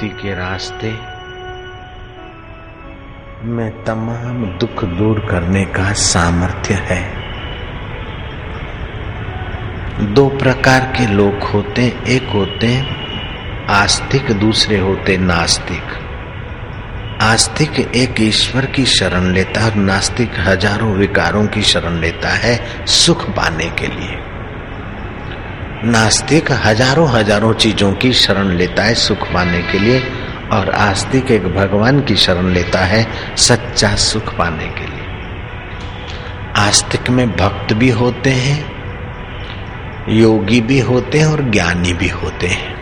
मुक्ति के रास्ते में तमाम दुख दूर करने का सामर्थ्य है। दो प्रकार के लोग होते हैं, एक होते हैं आस्तिक, दूसरे होते नास्तिक। आस्तिक एक ईश्वर की शरण लेता है और नास्तिक हजारों विकारों की शरण लेता है सुख पाने के लिए। नास्तिक हजारों चीजों की शरण लेता है सुख पाने के लिए, और आस्तिक एक भगवान की शरण लेता है सच्चा सुख पाने के लिए। आस्तिक में भक्त भी होते हैं, योगी भी होते हैं और ज्ञानी भी होते हैं।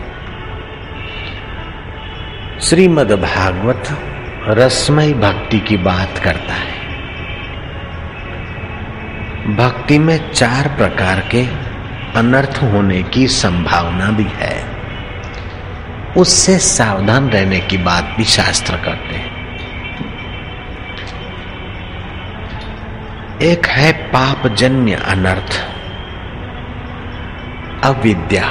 श्रीमद् भागवत रसमय भक्ति की बात करता है। भक्ति में चार प्रकार के अनर्थ होने की संभावना भी है, उससे सावधान रहने की बात भी शास्त्र करते हैं। एक है पापजन्य अनर्थ, अविद्या।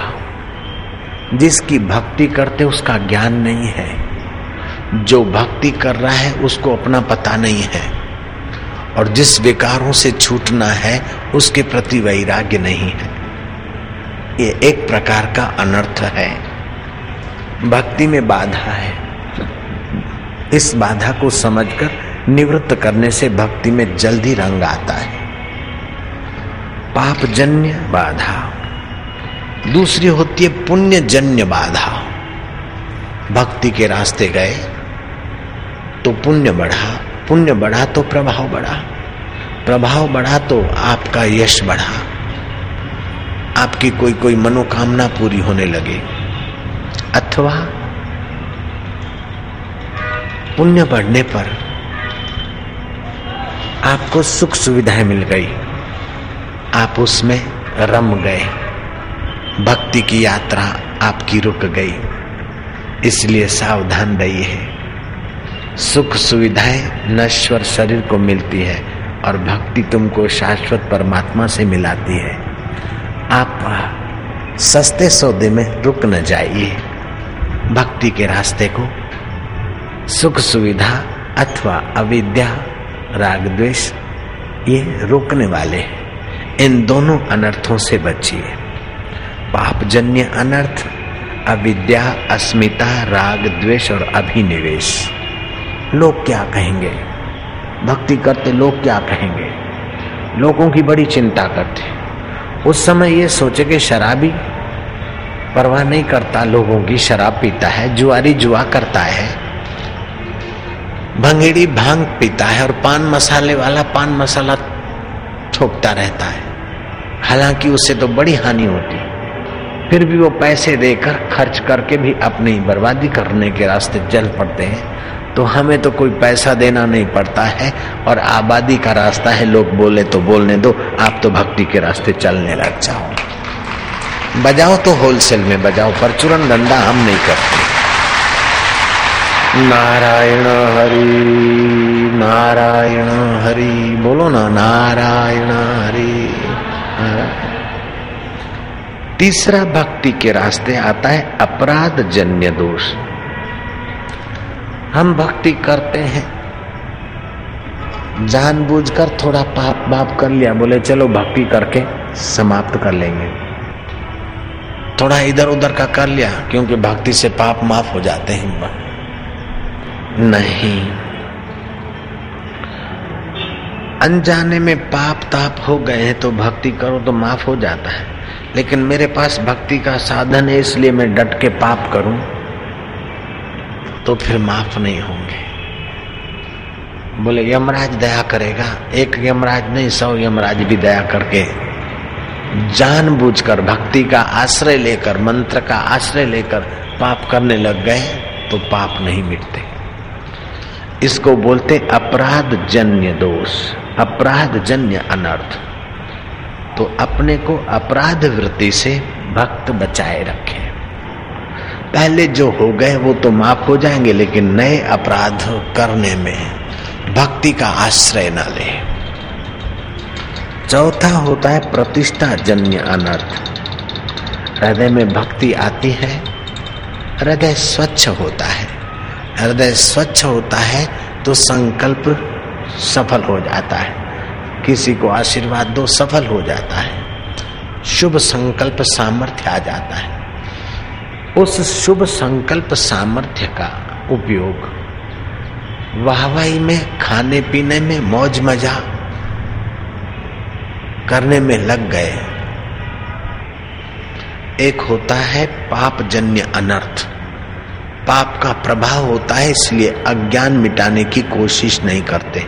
जिसकी भक्ति करते उसका ज्ञान नहीं है, जो भक्ति कर रहा है उसको अपना पता नहीं है, और जिस विकारों से छूटना है उसके प्रति वैराग्य नहीं है। ये एक प्रकार का अनर्थ है, भक्ति में बाधा है। इस बाधा को समझकर निवृत्त करने से भक्ति में जल्दी रंग आता है, पापजन्य बाधा। दूसरी होती है पुण्यजन्य बाधा। भक्ति के रास्ते गए तो पुण्य बढ़ा तो प्रभाव बढ़ा, प्रभाव बढ़ा तो आपका यश बढ़ा, आपकी कोई मनोकामना पूरी होने लगे। अथवा पुण्य बढ़ने पर आपको सुख सुविधाएं मिल गई, आप उसमें रम गए, भक्ति की यात्रा आपकी रुक गई। इसलिए सावधान रहिए, सुख सुविधाएं नश्वर शरीर को मिलती है और भक्ति तुमको शाश्वत परमात्मा से मिलाती है। आप सस्ते सौदे में रुक न जाइए, भक्ति के रास्ते को सुख सुविधा अथवा अविद्या, राग द्वेष ये रोकने वाले हैं। इन दोनों अनर्थों से बचिए, पापजन्य अनर्थ, अविद्या, अस्मिता, राग द्वेष और अभिनिवेश। लोग क्या कहेंगे, भक्ति करते लोग क्या कहेंगे, लोगों की बड़ी चिंता करते। उस समय ये सोचे कि शराबी परवाह नहीं करता लोगों की, शराब पीता है, जुआरी जुआ करता है, भंगेड़ी भांग पीता है और पान मसाले वाला पान मसाला ठोकता रहता है। हालांकि उससे तो बड़ी हानि होती, फिर भी वो पैसे देकर खर्च करके भी अपनी बर्बादी करने के रास्ते चल पड़ते हैं। तो हमें तो कोई पैसा देना नहीं पड़ता है और आबादी का रास्ता है, लोग बोले तो बोलने दो, आप तो भक्ति के रास्ते चलने लग जाओ। बजाओ तो होलसेल में बजाओ, पर चूरन धंधा हम नहीं करते। नारायण हरि बोलो ना, नारायण हरि। तीसरा भक्ति के रास्ते आता है अपराध जन्य दोष। हम भक्ति करते हैं, जानबूझकर थोड़ा पाप बाप कर लिया, बोले चलो भक्ति करके समाप्त कर लेंगे, थोड़ा इधर उधर का कर लिया क्योंकि भक्ति से पाप माफ हो जाते हैं। नहीं, अनजाने में पाप ताप हो गए हैं तो भक्ति करो तो माफ हो जाता है, लेकिन मेरे पास भक्ति का साधन है इसलिए मैं डट के पाप करूं तो फिर माफ नहीं होंगे। बोले यमराज दया करेगा, एक यमराज नहीं 100 यमराज भी दया करके जानबूझकर भक्ति का आश्रय लेकर, मंत्र का आश्रय लेकर पाप करने लग गए तो पाप नहीं मिटते। इसको बोलते अपराध जन्य दोष, अपराध जन्य अनर्थ। तो अपने को अपराध वृत्ति से भक्त बचाए रखें। पहले जो हो गए वो तो माफ हो जाएंगे, लेकिन नए अपराध करने में भक्ति का आश्रय न ले। चौथा होता है प्रतिष्ठा जन्य अनर्थ। हृदय में भक्ति आती है, हृदय स्वच्छ होता है। हृदय स्वच्छ होता है तो संकल्प सफल हो जाता है। किसी को आशीर्वाद दो, सफल हो जाता है। शुभ संकल्प सामर्थ्य आ जाता है। उस शुभ संकल्प सामर्थ्य का उपयोग वाहवाही में, खाने पीने में, मौज मजा करने में लग गए। एक होता है पापजन्य अनर्थ, पाप का प्रभाव होता है, इसलिए अज्ञान मिटाने की कोशिश नहीं करते।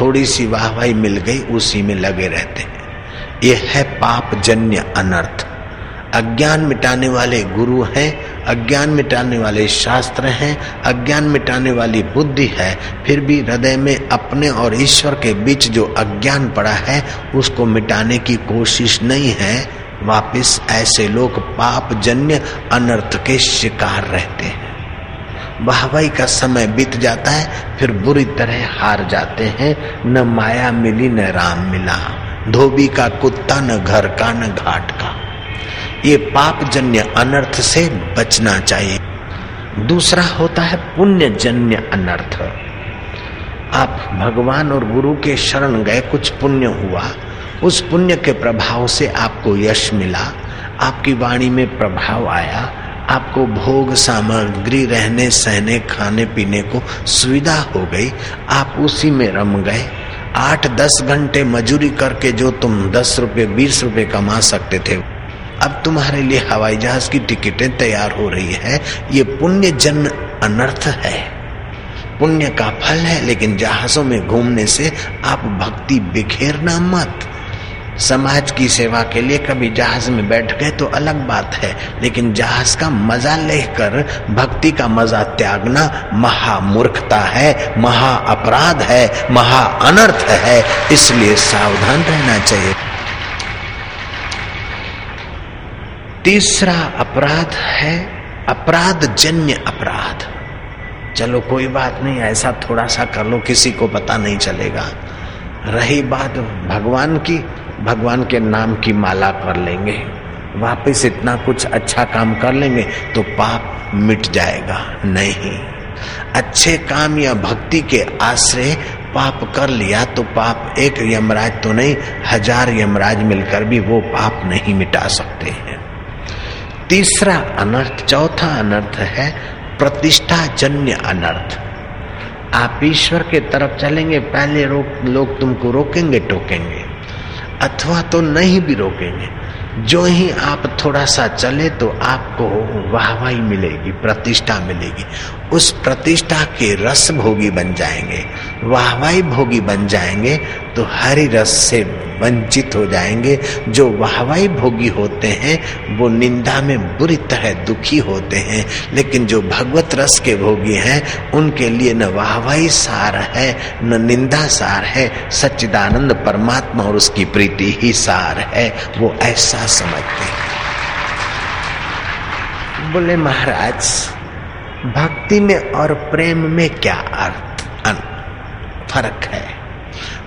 थोड़ी सी वाहवाही मिल गई, उसी में लगे रहते हैं। यह है पापजन्य अनर्थ। अज्ञान मिटाने वाले गुरु हैं, अज्ञान मिटाने वाले शास्त्र हैं, अज्ञान मिटाने वाली बुद्धि है, फिर भी हृदय में अपने और ईश्वर के बीच जो अज्ञान पड़ा है उसको मिटाने की कोशिश नहीं है। वापस ऐसे लोग पापजन्य अनर्थ के शिकार रहते हैं। वाहवाही का समय बीत जाता है, फिर बुरी तरह हार जाते हैं। न माया मिली न राम मिला, धोबी का कुत्ता न घर का न घाट का। ये पापजन्य अनर्थ से बचना चाहिए। दूसरा होता है पुण्यजन्य अनर्थ। आप भगवान और गुरु के शरण गए, कुछ पुण्य हुआ, उस पुण्य के प्रभाव से आपको यश मिला, आपकी वाणी में प्रभाव आया, आपको भोग सामग्री, रहने सहने खाने पीने को सुविधा हो गई, आप उसी में रम गए। 8-10 घंटे मजूरी करके जो तुम 10 रुपये 20 रुपये कमा सकते थे, अब तुम्हारे लिए हवाई जहाज की टिकटें तैयार हो रही है। ये पुण्य जन्य अनर्थ है। पुण्य का फल है, लेकिन जहाजों में घूमने से आप भक्ति बिखेरना मत। समाज की सेवा के लिए कभी जहाज में बैठ गए तो अलग बात है, लेकिन जहाज का मजा लेकर भक्ति का मजा त्यागना महामूर्खता है, महा अपराध है, महा अनर्थ है। इसलिए सावधान रहना चाहिए। तीसरा अपराध है अपराध जन्य अपराध। चलो कोई बात नहीं, ऐसा थोड़ा सा कर लो, किसी को पता नहीं चलेगा। रही बात भगवान की, भगवान के नाम की माला कर लेंगे, वापस इतना कुछ अच्छा काम कर लेंगे तो पाप मिट जाएगा। नहीं, अच्छे काम या भक्ति के आश्रय पाप कर लिया तो पाप एक यमराज तो नहीं, 1000 यमराज मिलकर भी वो पाप नहीं मिटा सकते हैं। तीसरा अनर्थ, चौथा अनर्थ है प्रतिष्ठा जन्य अनर्थ। आप ईश्वर के तरफ चलेंगे, पहले लोग तुमको रोकेंगे टोकेंगे, अथवा तो नहीं भी रोकेंगे। जो ही आप थोड़ा सा चले तो आपको वाहवाही मिलेगी, प्रतिष्ठा मिलेगी। उस प्रतिष्ठा के रस भोगी बन जाएंगे, वाहवाही भोगी बन जाएंगे, तो हरि रस से वंचित हो जाएंगे। जो वाहवाही भोगी होते हैं वो निंदा में बुरी तरह दुखी होते हैं, लेकिन जो भगवत रस के भोगी हैं उनके लिए न वाहवाही सार है न निंदा सार है, सच्चिदानंद परमात्मा और उसकी प्रीति ही सार है। वो ऐसा समझते हैं। बोले महाराज, भक्ति में और प्रेम में क्या अर्थ फर्क है?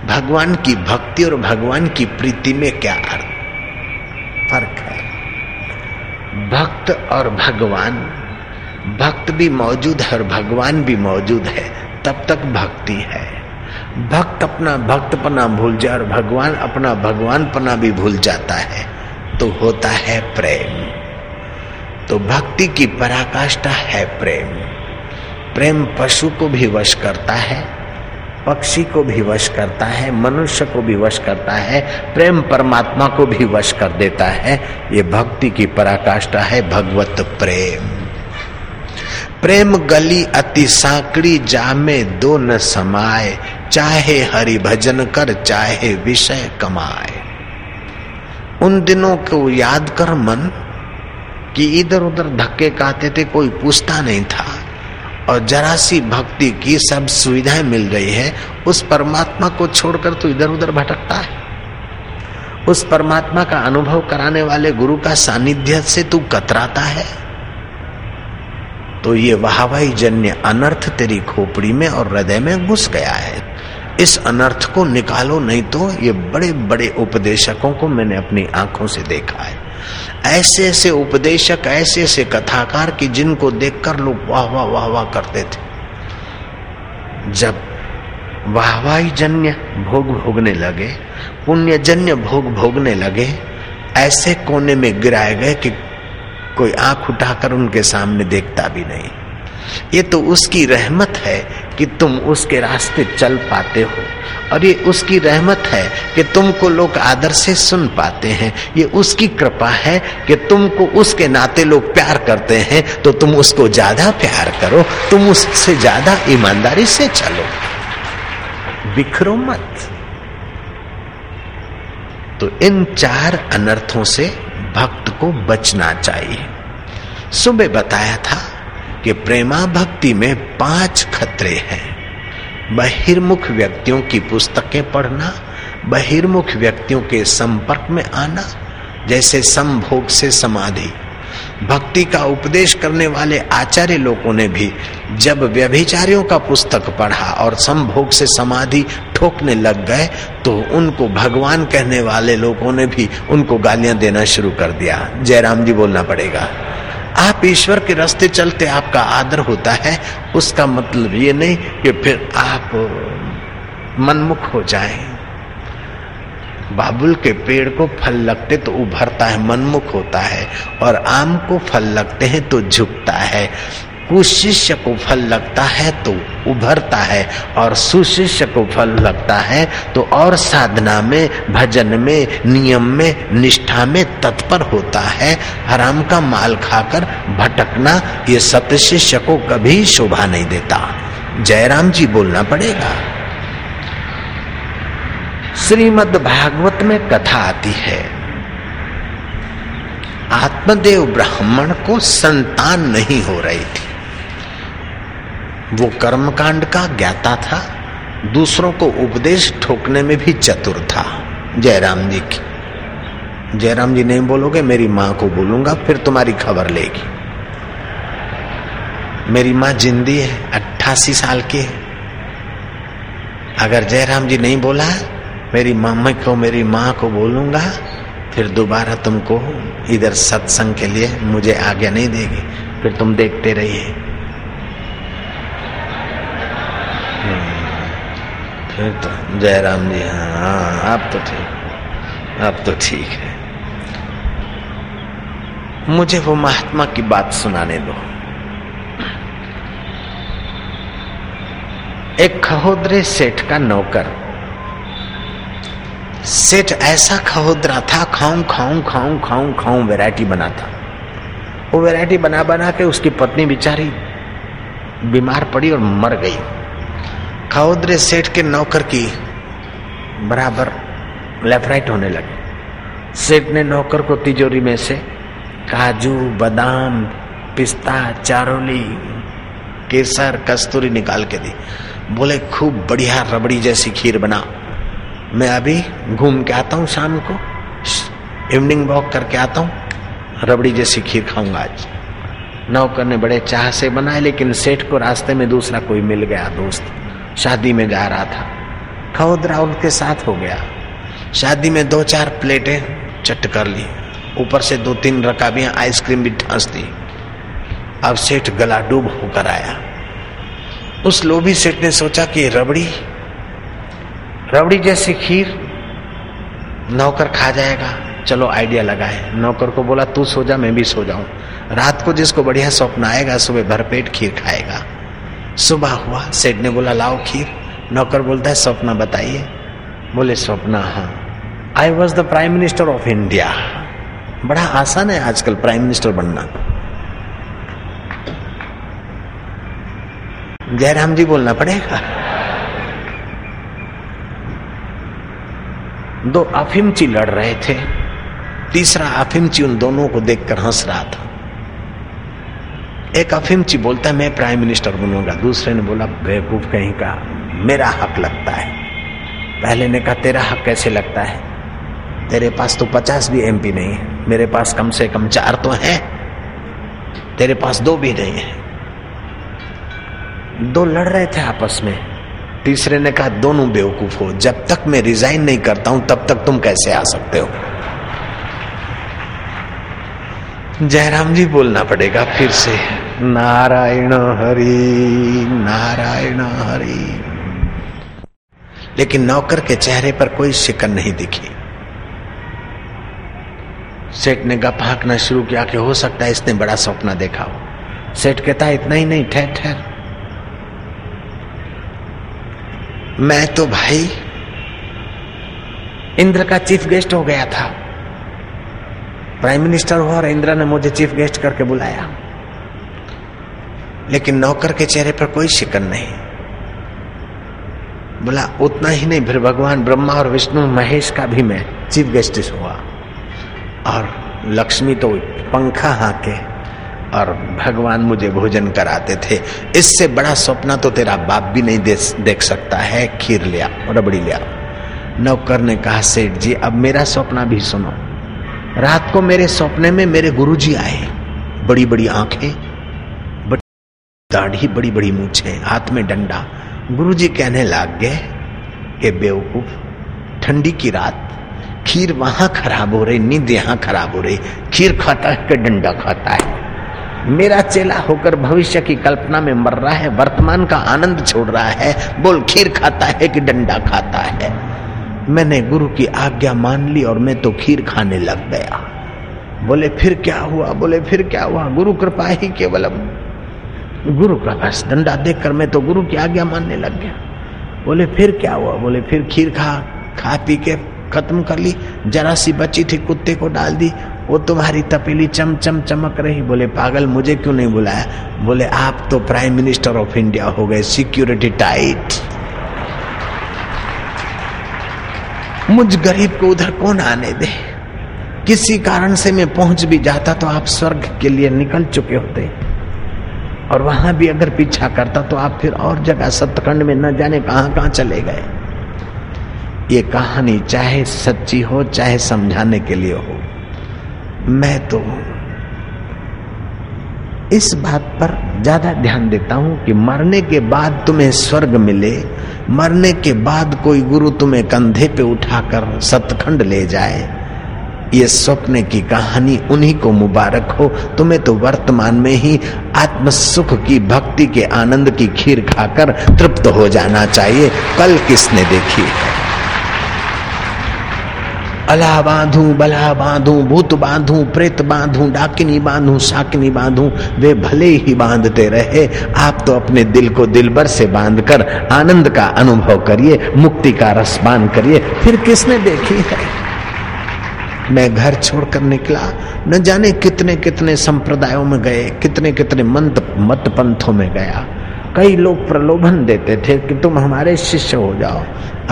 भगवान की भक्ति और भगवान की प्रीति में क्या अर्थ फर्क है? भक्त और भगवान, भक्त भी मौजूद है और भगवान भी मौजूद है, तब तक भक्ति है। भक्त अपना भक्तपना भूल जाए और भगवान अपना भगवानपना भी भूल जाता है तो होता है प्रेम। तो भक्ति की पराकाष्ठा है प्रेम। प्रेम पशु को भी वश करता है, पक्षी को भी वश करता है, मनुष्य को भी वश करता है, प्रेम परमात्मा को भी वश कर देता है। ये भक्ति की पराकाष्ठा है, भगवत प्रेम। प्रेम गली अति सांकड़ी, जामे दो न समाए, चाहे हरि भजन कर चाहे विषय कमाए। उन दिनों को याद कर मन, कि इधर उधर धक्के खाते थे, कोई पूछता नहीं था, और जरा सी भक्ति की सब सुविधाएं मिल रही है। उस परमात्मा को छोड़कर तो इधर उधर भटकता है। उस परमात्मा का अनुभव कराने वाले गुरु का सानिध्य से तू कतराता है। तो ये वाहवाही जन्य अनर्थ तेरी खोपड़ी में और हृदय में घुस गया है। इस अनर्थ को निकालो, नहीं तो ये बड़े बड़े उपदेशकों को मैंने अपनी आंखों से देखा है। ऐसे ऐसे उपदेशक, ऐसे ऐसे कथाकार कि जिनको देखकर लोग वाह वाह वाह वाह करते थे। जब वाहवाही जन्य भोग भोगने लगे, पुण्य जन्य भोग भोगने लगे, ऐसे कोने में गिराए गए कि कोई आंख उठाकर उनके सामने देखता भी नहीं। ये तो उसकी रहमत है कि तुम उसके रास्ते चल पाते हो, और ये उसकी रहमत है कि तुमको लोग आदर से सुन पाते हैं। ये उसकी कृपा है कि तुमको उसके नाते लोग प्यार करते हैं, तो तुम उसको ज्यादा प्यार करो, तुम उससे ज्यादा ईमानदारी से चलो, बिखरो मत। तो इन चार अनर्थों से भक्त को बचना चाहिए। सुबह बताया था कि प्रेमा भक्ति में 5 खतरे हैं। बहिर्मुख व्यक्तियों की पुस्तकें पढ़ना, बहिर्मुख व्यक्तियों के संपर्क में आना, जैसे संभोग से समाधि। भक्ति का उपदेश करने वाले आचार्य लोगों ने भी जब व्यभिचारियों का पुस्तक पढ़ा और संभोग से समाधि ठोकने लग गए, तो उनको भगवान कहने वाले लोगों ने भी उनको गालियां देना शुरू कर दिया। जयराम जी बोलना पड़ेगा, आप ईश्वर के रास्ते चलते आपका आदर होता है, उसका मतलब ये नहीं कि फिर आप मनमुख हो जाएं। बाबुल के पेड़ को फल लगते तो उभरता है, मनमुख होता है, और आम को फल लगते हैं तो झुकता है। कुशिष्य को फल लगता है तो उभरता है, और सुशिष्य को फल लगता है तो और साधना में, भजन में, नियम में, निष्ठा में तत्पर होता है। हराम का माल खाकर भटकना ये सतशिष्य को कभी शोभा नहीं देता। जयराम जी बोलना पड़ेगा। श्रीमद् भागवत में कथा आती है, आत्मदेव ब्राह्मण को संतान नहीं हो रही थी। वो कर्मकांड का ज्ञाता था, दूसरों को उपदेश ठोकने में भी चतुर था। जयराम जी की, जयराम जी नहीं बोलोगे, मेरी माँ को बोलूंगा, फिर तुम्हारी खबर लेगी। मेरी माँ जिंदी है, 88 साल की है। अगर जयराम जी नहीं बोला, मेरी मामा को, मेरी माँ को बोलूंगा, फिर दोबारा तुमको इधर सत्संग के लिए मुझे आज्ञा नहीं देगी, फिर तुम देखते रहिए। फिर तो जयराम जी, हाँ आप तो ठीक, आप तो ठीक है, मुझे वो महात्मा की बात सुनाने दो। एक खहोदरे सेठ का नौकर, सेठ ऐसा खहोदरा था, खाऊं खाऊं खाऊं खाऊं खाऊं वैरायटी बनाता। वो वैरायटी बना बना के उसकी पत्नी बेचारी बीमार पड़ी और मर गई। खहोदरे सेठ के नौकर की बराबर लेफ्ट राइट होने लगे। सेठ ने नौकर को तिजोरी में से काजू, बादाम, पिस्ता, चारोली, केसर, कस्तूरी निकाल के दी। बोले खूब बढ़िया रबड़ी जैसी खीर बना, मैं अभी घूम के आता हूँ, शाम को इवनिंग वॉक करके आता हूँ, रबड़ी जैसी खीर खाऊंगा आज। नौकर ने बड़े चाह से बनाए, लेकिन सेठ को रास्ते में दूसरा कोई मिल गया दोस्त, शादी में जा रहा था। खौदरा उनके साथ हो गया। शादी में 2-4 प्लेटें चट कर ली, ऊपर से 2-3 रकाबियां आइसक्रीम भी ठांस दी। अब सेठ गला डूब होकर आया। उस लोभी सेठ ने सोचा कि रबड़ी जैसी खीर नौकर खा जाएगा, चलो आइडिया लगाए। नौकर को बोला तू सो जा, मैं भी सो जाऊं, रात को जिसको बढ़िया स्वप्न आएगा सुबह भरपेट खीर खाएगा। सुबह हुआ, सेठ ने बोला लाओ खीर। नौकर बोलता है स्वप्न बताइए। बोले स्वप्न, हाँ, I was the prime minister of India. बड़ा आसान है आजकल प्राइम मिनिस्टर बनना। जयराम जी बोलना पड़ेगा। 2 अफिमची लड़ रहे थे, तीसरा अफिमची उन दोनों को देखकर हंस रहा था। एक अफिमची बोलता है मैं प्राइम मिनिस्टर बनूंगा, दूसरे ने बोला बेवकूफ कहीं का, मेरा हक लगता है। पहले ने कहा तेरा हक कैसे लगता है, तेरे पास तो 50 भी एमपी नहीं है, मेरे पास कम से कम 4 तो है, तेरे पास 2 भी नहीं है। 2 लड़ रहे थे आपस में। तीसरे ने कहा दोनों बेवकूफ हो, जब तक मैं रिजाइन नहीं करता हूं तब तक तुम कैसे आ सकते हो। जयराम जी बोलना पड़ेगा फिर से, नारायण हरि नारायण हरि। लेकिन नौकर के चेहरे पर कोई शिकन नहीं दिखी। सेठ ने गप हांकना शुरू किया कि हो सकता है इसने बड़ा सपना देखा हो। सेठ कहता है इतना ही नहीं, ठहर ठहर, मैं तो भाई इंद्र का चीफ गेस्ट हो गया था। प्राइम मिनिस्टर हुआ और इंदिरा ने मुझे चीफ गेस्ट करके बुलाया। लेकिन नौकर के चेहरे पर कोई शिकन नहीं। बोला उतना ही नहीं, फिर भगवान ब्रह्मा और विष्णु महेश का भी मैं चीफ गेस्टिस हुआ, और लक्ष्मी तो पंखा हाके और भगवान मुझे भोजन कराते थे। इससे बड़ा सपना तो तेरा बाप भी नहीं देख सकता है। खीर लिया, रबड़ी लिया। नौकर ने कहा सेठ जी अब मेरा सपना भी सुनो। रात को मेरे सपने में मेरे गुरुजी आए, बड़ी बड़ी आंखें, बड़ी दाढ़ी, बड़ी बड़ी मूंछें, हाथ में डंडा। गुरुजी कहने लग गए कि बेवकूफ, ठंडी की रात, खीर वहां खराब हो रही, नींद यहां खराब हो रही, खीर खाता है कि डंडा खाता है। मेरा चेला होकर भविष्य की कल्पना में मर रहा है, वर्तमान का आनंद छोड़ रहा है। बोल खीर खाता है कि डंडा खाता है। मैंने गुरु की आज्ञा मान ली और मैं तो खीर खाने लग गया। बोले फिर क्या हुआ? बोले फिर क्या हुआ? गुरु कृपा ही केवलम, गुरु कृपा। डंडा देखकर मैं तो गुरु की आज्ञा मानने लग गया। बोले फिर क्या हुआ? बोले फिर खीर खा पी के खत्म कर ली, जरा सी बची थी कुत्ते को डाल दी, वो तुम्हारी तपेली चम चम चमक रही। बोले पागल, मुझे क्यों नहीं बुलाया? बोले आप तो प्राइम मिनिस्टर ऑफ इंडिया हो गए, सिक्योरिटी टाइट, मुझ गरीब को उधर कौन आने दे। किसी कारण से मैं पहुंच भी जाता तो आप स्वर्ग के लिए निकल चुके होते, और वहां भी अगर पीछा करता तो आप फिर और जगह सतखंड में न जाने कहां कहां चले गए। ये कहानी चाहे सच्ची हो चाहे समझाने के लिए हो, मैं तो इस बात पर ज्यादा ध्यान देता हूं कि मरने के बाद तुम्हें स्वर्ग मिले, मरने के बाद कोई गुरु तुम्हें कंधे पे उठाकर सतखंड ले जाए। ये सपने की कहानी उन्हीं को मुबारक हो। तुम्हें तो वर्तमान में ही आत्म सुख की, भक्ति के आनंद की खीर खाकर तृप्त हो जाना चाहिए। कल किसने देखी? अला बांधू, बला बांधू, भूत बांधू, प्रेत बांधू, डाकिनी बांधू, शाकिनी बांधू, वे भले ही बांधते रहे, आप तो अपने दिल को दिलबर से बांधकर आनंद का अनुभव करिए, मुक्ति का रसपान करिए। फिर किसने देखी है? मैं घर छोड़कर निकला, न जाने कितने कितने संप्रदायों में गए, कितने कितने मत पंथों में गया। कई लोग प्रलोभन देते थे कि तुम हमारे शिष्य हो जाओ।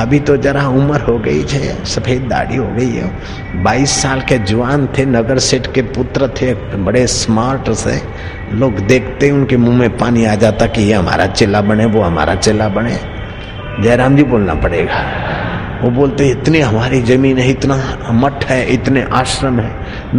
अभी तो जरा उम्र हो गई है, सफेद दाढ़ी हो गई है। 22 साल के जवान थे, नगर सेठ के पुत्र थे, बड़े स्मार्ट से। लोग देखते उनके मुंह में पानी आ जाता कि ये हमारा चेला बने, वो हमारा चेला बने। जयराम जी बोलना पड़ेगा। वो बोलते इतनी हमारी जमीन है, इतना मठ है, इतने आश्रम है।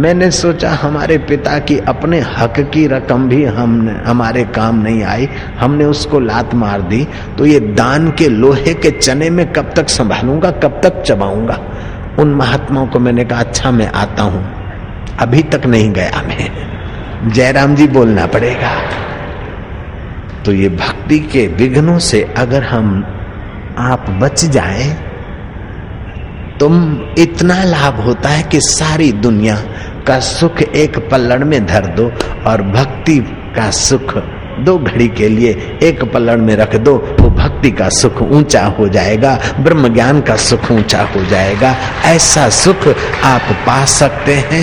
मैंने सोचा हमारे पिता की अपने हक की रकम भी हमने हमारे काम नहीं आई, हमने उसको लात मार दी, तो ये दान के लोहे के चने में कब तक संभालूंगा, कब तक चबाऊंगा। उन महात्माओं को मैंने कहा अच्छा मैं आता हूँ, अभी तक नहीं गया मैं। जयराम जी बोलना पड़ेगा। तो ये भक्ति के विघ्नों से अगर हम आप बच जाए तुम, इतना लाभ होता है कि सारी दुनिया का सुख एक पल्लड़ में धर दो और भक्ति का सुख 2 घड़ी के लिए एक पल्लड़ में रख दो, तो भक्ति का सुख ऊंचा हो जाएगा, ब्रह्म ज्ञान का सुख ऊंचा हो जाएगा। ऐसा सुख आप पा सकते हैं।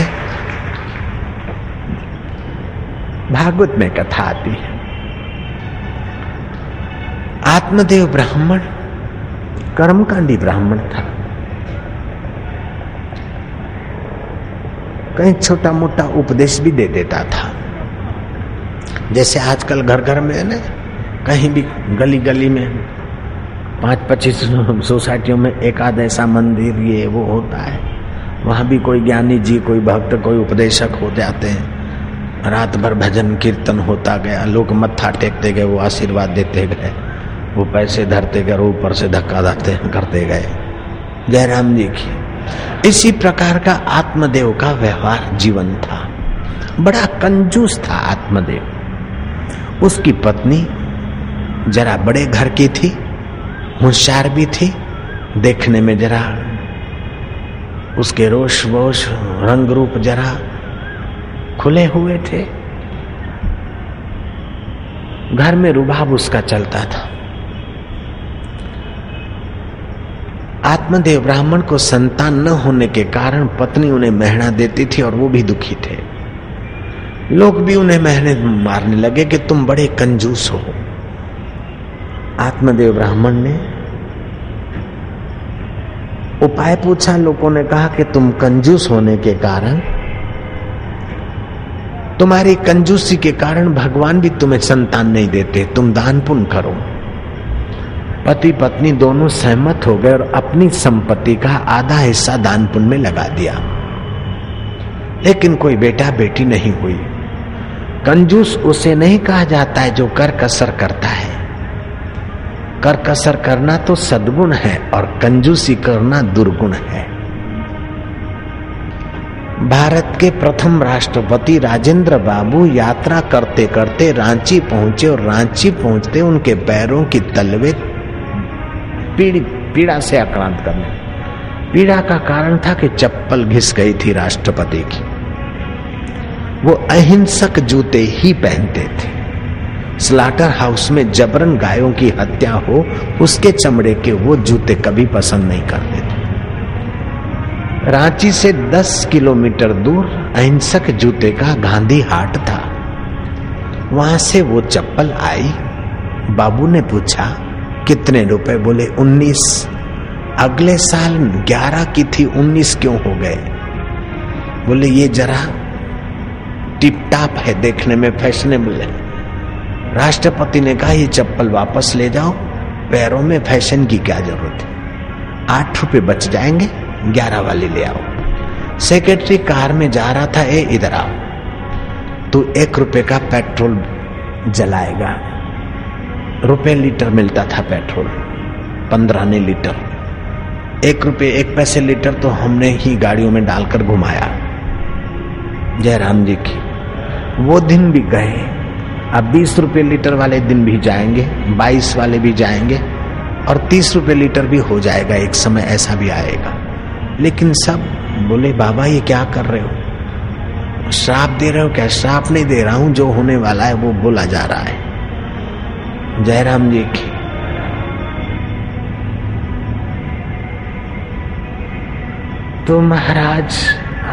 भागवत में कथा आती है, आत्मदेव ब्राह्मण कर्मकांडी ब्राह्मण था। कहीं छोटा मोटा उपदेश भी दे देता था, जैसे आजकल घर घर में ना, कहीं भी गली गली में 5-25 सोसाइटियों में एक आध ऐसा मंदिर ये वो होता है। वहाँ भी कोई ज्ञानी जी, कोई भक्त, कोई उपदेशक हो जाते हैं। रात भर भजन कीर्तन होता गया, लोग मत्था टेकते गए, वो आशीर्वाद देते गए, वो पैसे धरते गए, ऊपर से धक्का दाते करते गए। जयराम जी की इसी प्रकार का आत्मदेव का व्यवहार जीवन था। बड़ा कंजूस था आत्मदेव। उसकी पत्नी जरा बड़े घर की थी, होशियार भी थी, देखने में जरा उसके रोष वोश रंग रूप जरा खुले हुए थे। घर में रुबाब उसका चलता था। आत्मदेव ब्राह्मण को संतान न होने के कारण पत्नी उन्हें मेहना देती थी और वो भी दुखी थे। लोग भी उन्हें मेहने मारने लगे कि तुम बड़े कंजूस हो। आत्मदेव ब्राह्मण ने उपाय पूछा। लोगों ने कहा कि तुम कंजूस होने के कारण, तुम्हारी कंजूसी के कारण भगवान भी तुम्हें संतान नहीं देते, तुम दान पुण्य करो। पति पत्नी दोनों सहमत हो गए और अपनी संपत्ति का आधा हिस्सा दान पुण्य में लगा दिया, लेकिन कोई बेटा बेटी नहीं हुई। कंजूस उसे नहीं कहा जाता है जो कर कसर करता है। कर कसर करना तो सद्गुण है और कंजूसी करना दुर्गुण है। भारत के प्रथम राष्ट्रपति राजेंद्र बाबू यात्रा करते करते रांची पहुंचे और रांची पहुंचते उनके पैरों की तलवे पीड़ा से आक्रांत करने। पीड़ा का कारण था कि चप्पल घिस गई थी राष्ट्रपति की। वो अहिंसक जूते ही पहनते थे। स्लाटर हाउस में जबरन गायों की हत्या हो, उसके चमड़े के वो जूते कभी पसंद नहीं करते थे। रांची से 10 किलोमीटर दूर अहिंसक जूते का गांधी हाट था। वहां से वो चप्पल आई। बाबू ने पूछा कितने रुपए? बोले 19। अगले साल 11 की थी, 19 क्यों हो गए? बोले ये जरा टिप टाप है, देखने में फैशनेबल है। राष्ट्रपति ने कहा ये चप्पल वापस ले जाओ, पैरों में फैशन की क्या जरूरत है, 8 रुपए बच जाएंगे, 11 वाली ले आओ। सेक्रेटरी कार में जा रहा था, ए इधर आओ, तू 1 रुपए का पेट्रोल जलाएगा। रुपए लीटर मिलता था पेट्रोल, 15 लीटर। 1 रुपए 1 पैसे लीटर तो हमने ही गाड़ियों में डालकर घुमाया। जयराम जी की वो दिन भी गए। अब 20 रुपए लीटर वाले दिन भी जाएंगे, 22 वाले भी जाएंगे और 30 रुपए लीटर भी हो जाएगा, एक समय ऐसा भी आएगा। लेकिन सब बोले बाबा ये क्या कर रहे हो, श्राप दे रहे हो क्या? श्राप नहीं दे रहा हूं, जो होने वाला है वो बोला जा रहा है। जयराम जी की तो महाराज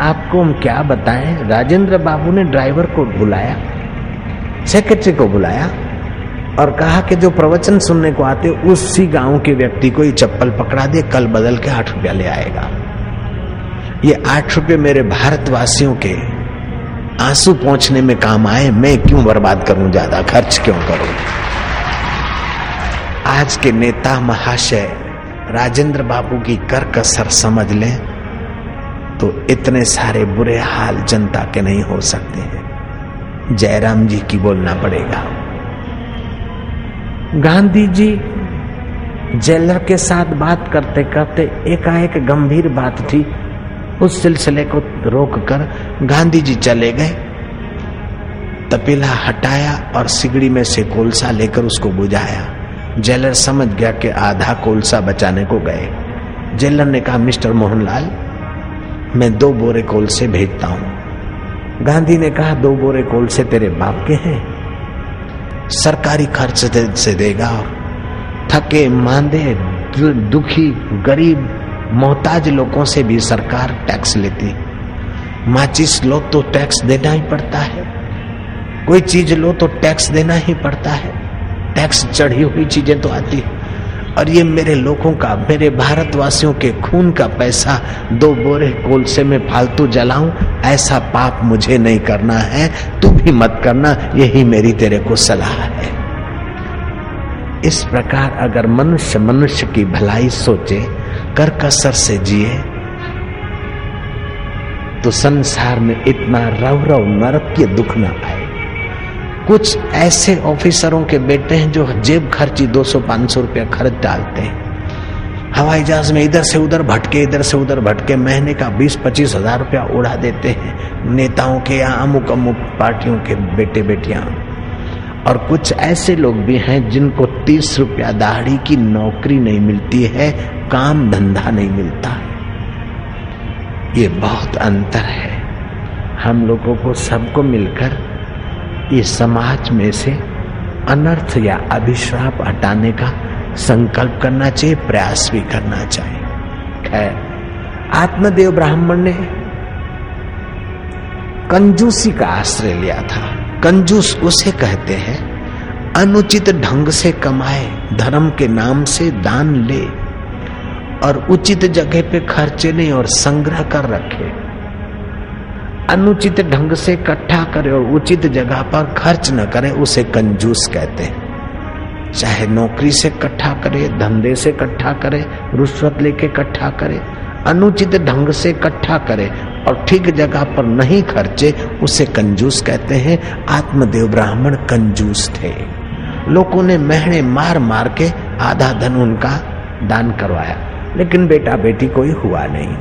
आपको हम क्या बताएं। राजेंद्र बाबू ने ड्राइवर को बुलाया, सेक्रेटरी को बुलाया और कहा कि जो प्रवचन सुनने को आते उसी गांव के व्यक्ति को ये चप्पल पकड़ा दे, कल बदल के 8 रुपया ले आएगा। ये 8 रुपये मेरे भारतवासियों के आंसू पहुंचने में काम आए, मैं क्यों बर्बाद करूं, ज्यादा खर्च क्यों करूं। आज के नेता महाशय राजेंद्र बाबू की कर कसर समझ लें तो इतने सारे बुरे हाल जनता के नहीं हो सकते हैं। जयराम जी की बोलना पड़ेगा। गांधी जी जेलर के साथ बात करते करते एकाएक गंभीर बात थी, उस सिलसिले को रोककर गांधी जी चले गए। तपेला हटाया और सिगड़ी में से कोलसा लेकर उसको बुझाया। जेलर समझ गया कि आधा कोलसा बचाने को गए। जेलर ने कहा मिस्टर मोहनलाल मैं 2 बोरे कोलसे भेजता हूं। गांधी ने कहा 2 बोरे कोलसे तेरे बाप के हैं, सरकारी खर्च से देगा। और थके मांदे दुखी गरीब मोहताज लोगों से भी सरकार टैक्स लेती। माचिस लो तो टैक्स देना ही पड़ता है, कोई चीज लो तो टैक्स देना ही पड़ता है, टैक्स चढ़ी हुई चीजें तो आती। और ये मेरे लोगों का, मेरे भारतवासियों के खून का पैसा 2 बोरे कोलसे में फालतू जलाऊं, ऐसा पाप मुझे नहीं करना है, तू भी मत करना, यही मेरी तेरे को सलाह है। इस प्रकार अगर मनुष्य मनुष्य की भलाई सोचे, कर कसर से जिए तो संसार में इतना रव रव नरकीय दुख न आए। कुछ ऐसे ऑफिसरों के बेटे हैं जो जेब खर्ची 200-500 रुपया खर्च डालते हैं। हवाई जहाज में इधर से उधर भटके महीने का 20-25 हजार रुपया उड़ा देते हैं नेताओं के या अमुक अमुक पार्टियों के बेटे बेटियां। और कुछ ऐसे लोग भी हैं जिनको 30 रुपया दाढ़ी की नौकरी नहीं मिलती है, काम धंधा नहीं मिलता है। ये बहुत अंतर है। हम लोगों को सबको मिलकर ये समाज में से अनर्थ या अभिशाप हटाने का संकल्प करना चाहिए, प्रयास भी करना चाहिए। खैर, आत्मदेव ब्राह्मण ने कंजूसी का आश्रय लिया था। कंजूस उसे कहते हैं अनुचित ढंग से कमाए, धर्म के नाम से दान ले और उचित जगह पे खर्चे नहीं और संग्रह कर रखे। अनुचित ढंग से इकट्ठा करे और उचित जगह पर खर्च न करे, उसे कंजूस कहते हैं। चाहे नौकरी से इकट्ठा करे, धंधे से इकट्ठा करे, रुश्वत लेके इकट्ठा करे, अनुचित ढंग से इकट्ठा करे और ठीक जगह पर नहीं खर्चे, उसे कंजूस कहते हैं। आत्मदेव ब्राह्मण कंजूस थे। लोगों ने महीने मार मार के आधा धन उनका दान करवाया, लेकिन बेटा बेटी कोई हुआ नहीं।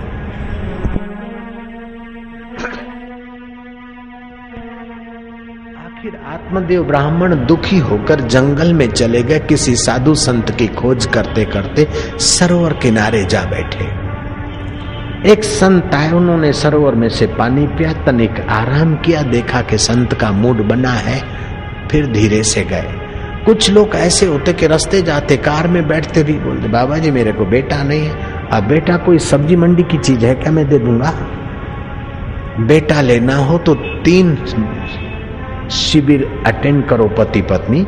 फिर आत्मदेव ब्राह्मण दुखी होकर जंगल में चले गए, किसी साधु संत की खोज करते करते सरोवर किनारे जा बैठे। एक संत आए, उन्होंने सरोवर में से पानी पिया, तनिक आराम किया, देखा कि संत का मूड बना है, फिर धीरे से गए। कुछ लोग ऐसे होते कि रास्ते जाते कार में बैठते भी बोलते, बाबा जी मेरे को बेटा नहीं है। अब बेटा कोई सब्जी मंडी की चीज है क्या, मैं दे दूंगा। बेटा लेना हो तो 3 शिविर अटेंड करो, पति पत्नी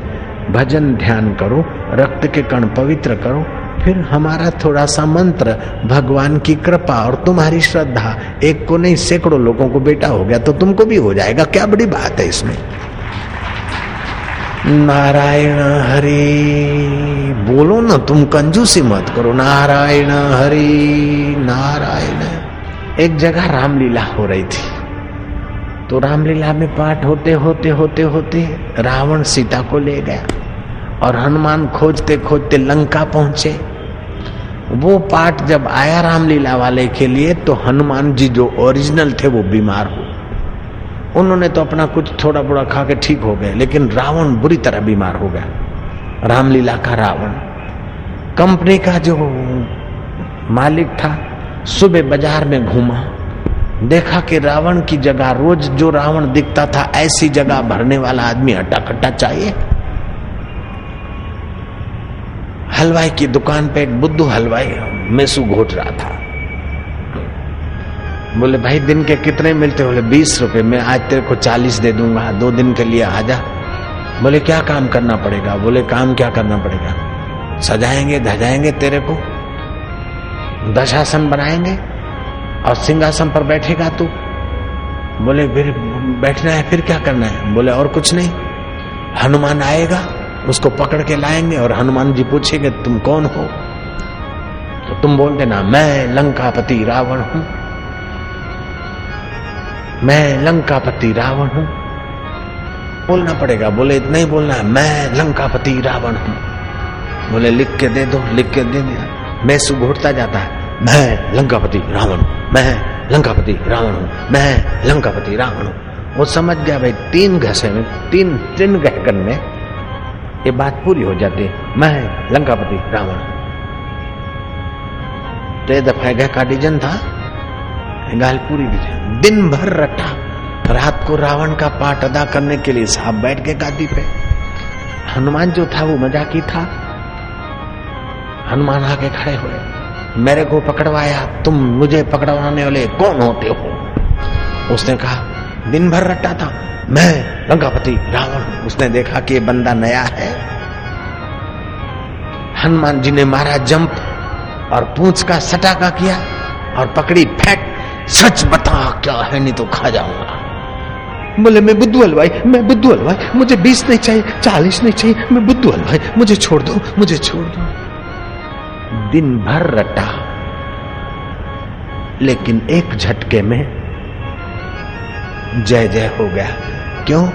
भजन ध्यान करो, रक्त के कण पवित्र करो, फिर हमारा थोड़ा सा मंत्र, भगवान की कृपा और तुम्हारी श्रद्धा, एक को नहीं सैकड़ों लोगों को बेटा हो गया तो तुमको भी हो जाएगा, क्या बड़ी बात है इसमें। नारायण हरि बोलो ना, तुम कंजूसी मत करो। नारायण हरि नारायण। एक जगह रामलीला हो रही थी, तो रामलीला में पाठ होते होते रावण सीता को ले गया और हनुमान खोजते खोजते लंका पहुंचे। वो पाठ जब आया रामलीला वाले के लिए, तो हनुमान जी जो ओरिजिनल थे वो बीमार हो, उन्होंने तो अपना कुछ थोड़ा बड़ा खा के ठीक हो गए, लेकिन रावण बुरी तरह बीमार हो गया। रामलीला का रावण, कंपनी का जो मालिक था, सुबह बाजार में घूमा, देखा कि रावण की जगह रोज जो रावण दिखता था ऐसी जगह भरने वाला आदमी हट्टा-कट्टा चाहिए। हलवाई की दुकान पे एक बुद्धू हलवाई मेसू घोट रहा था। बोले भाई दिन के कितने मिलते हो? बोले 20 रुपए। मैं आज तेरे को 40 दे दूंगा, 2 दिन के लिए आ जा। बोले क्या काम करना पड़ेगा? बोले काम क्या करना पड़ेगा, सजाएंगे धजाएंगे तेरे को, दशासन बनाएंगे और सिंहासन पर बैठेगा तू। बोले फिर बैठना है, फिर क्या करना है? बोले और कुछ नहीं, हनुमान आएगा उसको पकड़ के लाएंगे और हनुमान जी पूछेंगे तुम कौन हो, तो तुम बोल देना मैं लंकापति रावण हूं, मैं लंकापति रावण हूं, बोलना पड़ेगा। बोले इतना ही बोलना है, मैं लंकापति रावण हूं। बोले लिख के दे दो, लिख के दे दिया। मैसू घोटता जाता है, मैं लंकापति रावण, मैं लंकापति रावण हूं, मैं लंकापति रावण हूं। वो समझ गया भाई 3 घसन में ये बात पूरी हो जाती, मैं लंकापति रावण। 3 दफा गह का डिजन था, गाल पूरी डिजन, दिन भर रटा। रात को रावण का पाठ अदा करने के लिए साहब बैठ गए गादी पे। हनुमान जो था वो मजाकी था, हनुमान आके खड़े हुए, मेरे को पकड़वाया, तुम मुझे पकड़वाने वाले कौन होते हो? उसने कहा दिन भर रट्टा था, मैं लंकापति रावण। उसने देखा कि ये बंदा नया है। हनुमान जी ने मारा जंप और पूंछ का सटाका किया और पकड़ी फेंक, सच बता क्या है नहीं तो खा जाऊंगा। बोले मैं बुद्धू हलवाई, मैं बुद्धू हलवाई, मुझे 20 नहीं चाहिए, 40 नहीं चाहिए, मैं बुद्धू हलवाई, मुझे छोड़ दो, मुझे छोड़ दो। दिन भर रटा, लेकिन एक झटके में जय जय हो गया। क्यों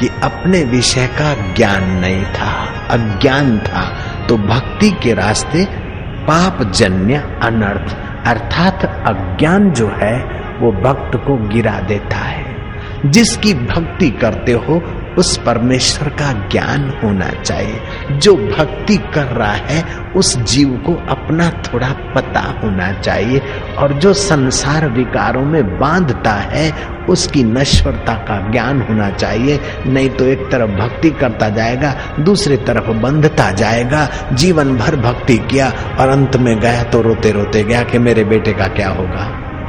कि अपने विषय का ज्ञान नहीं था, अज्ञान था, तो भक्ति के रास्ते पाप जन्य अनर्थ अर्थात अज्ञान जो है वो भक्त को गिरा देता है। जिसकी भक्ति करते हो उस परमेश्वर का ज्ञान होना चाहिए। जो भक्ति कर रहा है उस जीव को अपना थोड़ा पता होना चाहिए। और जो संसार विकारों में बांधता है उसकी नश्वरता का ज्ञान होना चाहिए। नहीं तो एक तरफ भक्ति करता जाएगा, दूसरी तरफ बंधता जाएगा। जीवन भर भक्ति किया और अंत में गया तो रोते रोते गया कि मेरे बेटे का क्या होगा।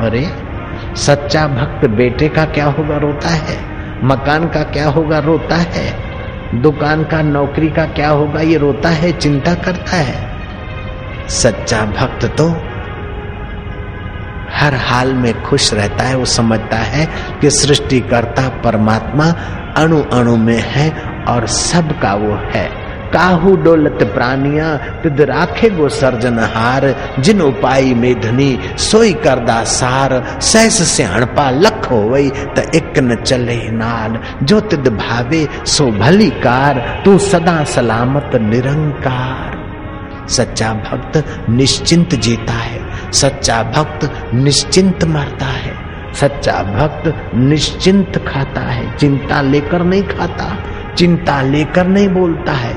अरे सच्चा भक्त बेटे का क्या होगा रोता है, मकान का क्या होगा रोता है, दुकान का नौकरी का क्या होगा ये रोता है, चिंता करता है। सच्चा भक्त तो हर हाल में खुश रहता है। वो समझता है कि सृष्टिकर्ता परमात्मा अणु अणु में है और सबका वो है। काहू डोलत प्राणिया तिद राखे गो सर्जनहार, जिन उपाय में धनी सोई करदा सार, सहस से हणपा लख होवई त एक न चले नाल, जो तिद भावे सो भली कार, तू सदा सलामत निरंकार। सच्चा भक्त निश्चिंत जीता है, सच्चा भक्त निश्चिंत मरता है, सच्चा भक्त निश्चिंत खाता है। चिंता लेकर नहीं खाता, चिंता लेकर नहीं बोलता है।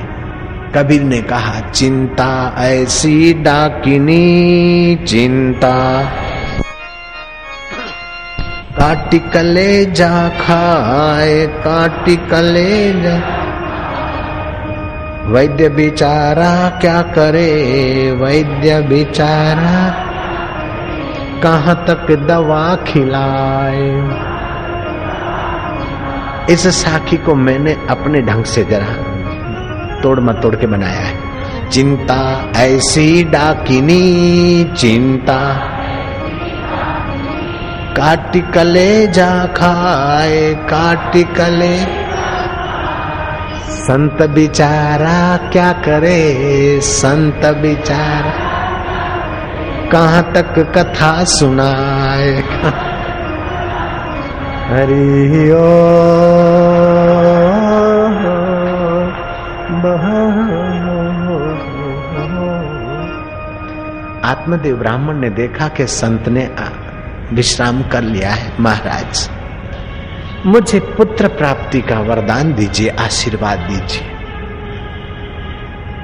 कबीर ने कहा, चिंता ऐसी डाकिनी चिंता काटी कलेजा खाए, काटी कलेजा, वैद्य बिचारा क्या करे, वैद्य बिचारा कहाँ तक दवा खिलाए। इस साखी को मैंने अपने ढंग से जरा तोड़ मटोड़ के बनाया है। चिंता ऐसी डाकिनी चिंता काटी कलेजा खाए, काटी कले, संत बिचारा क्या करे, संत बिचारा कहाँ तक कथा सुनाए। हरि ओ आत्मदेव ब्राह्मण ने देखा कि संत ने विश्राम कर लिया है। महाराज, मुझे पुत्र प्राप्ति का वरदान दीजिए, आशीर्वाद दीजिए।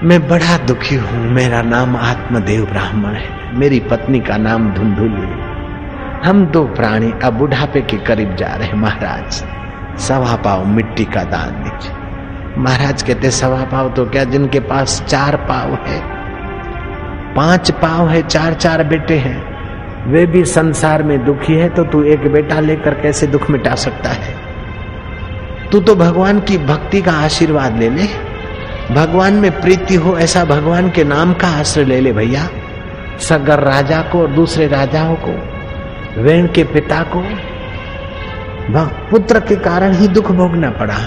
मैं बड़ा दुखी हूं, मेरा नाम आत्मदेव ब्राह्मण है, मेरी पत्नी का नाम धुंधुली है, हम दो प्राणी अब बुढ़ापे के करीब जा रहे हैं। महाराज, सवा पाव मिट्टी का दान दीजिए। महाराज कहते, सवा पाव तो क्या, जिनके पास 4 पाव है, 5 पाव है, 4 बेटे हैं, वे भी संसार में दुखी है, तो तू एक बेटा लेकर कैसे दुख मिटा सकता है। तू तो भगवान की भक्ति का आशीर्वाद ले ले, भगवान में प्रीति हो ऐसा भगवान के नाम का आश्रय ले ले भैया। सगर राजा को और दूसरे राजाओं को, वेण के पिता को पुत्र के कारण ही दुख भोगना पड़ा।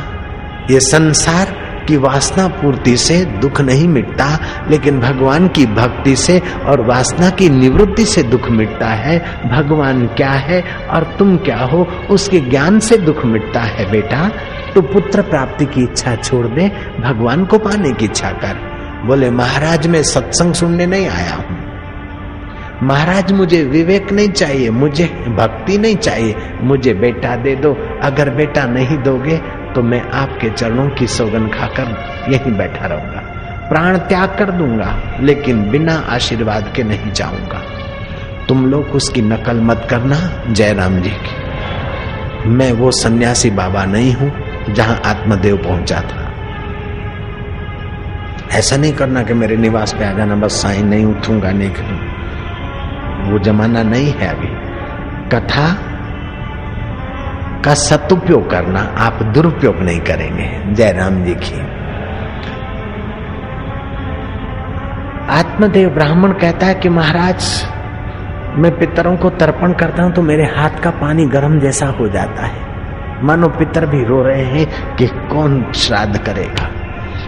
ये संसार की वासना पूर्ति से दुख नहीं मिटता, लेकिन भगवान की भक्ति से और वासना की निवृत्ति से दुख मिटता है। भगवान क्या है और तुम क्या हो, उसके ज्ञान से दुख मिटता है। बेटा, तो पुत्र प्राप्ति की इच्छा छोड़ दे, भगवान को पाने की इच्छा कर। बोले, महाराज मैं सत्संग सुनने नहीं आया हूं, महाराज मुझे विवेक नहीं चाहिए, मुझे भक्ति नहीं चाहिए, मुझे बेटा दे दो। अगर बेटा नहीं दोगे तो मैं आपके चरणों की सौगन खाकर यहीं बैठा रहूंगा, प्राण त्याग कर दूंगा, लेकिन बिना आशीर्वाद के नहीं जाऊंगा। तुम लोग उसकी नकल मत करना जयराम जी की। मैं वो सन्यासी बाबा नहीं हूं जहां आत्मदेव पहुंचा था। ऐसा नहीं करना कि मेरे निवास पे आ जाना, बस साईं नहीं उठूंगा, नहीं करूंगा। वो जमाना नहीं है। अभी कथा का सदुपयोग करना, आप दुरुपयोग नहीं करेंगे। जय राम जी की। आत्मदेव ब्राह्मण कहता है कि महाराज, मैं पितरों को तर्पण करता हूं तो मेरे हाथ का पानी गर्म जैसा हो जाता है, मानो पितर भी रो रहे हैं कि कौन श्राद्ध करेगा।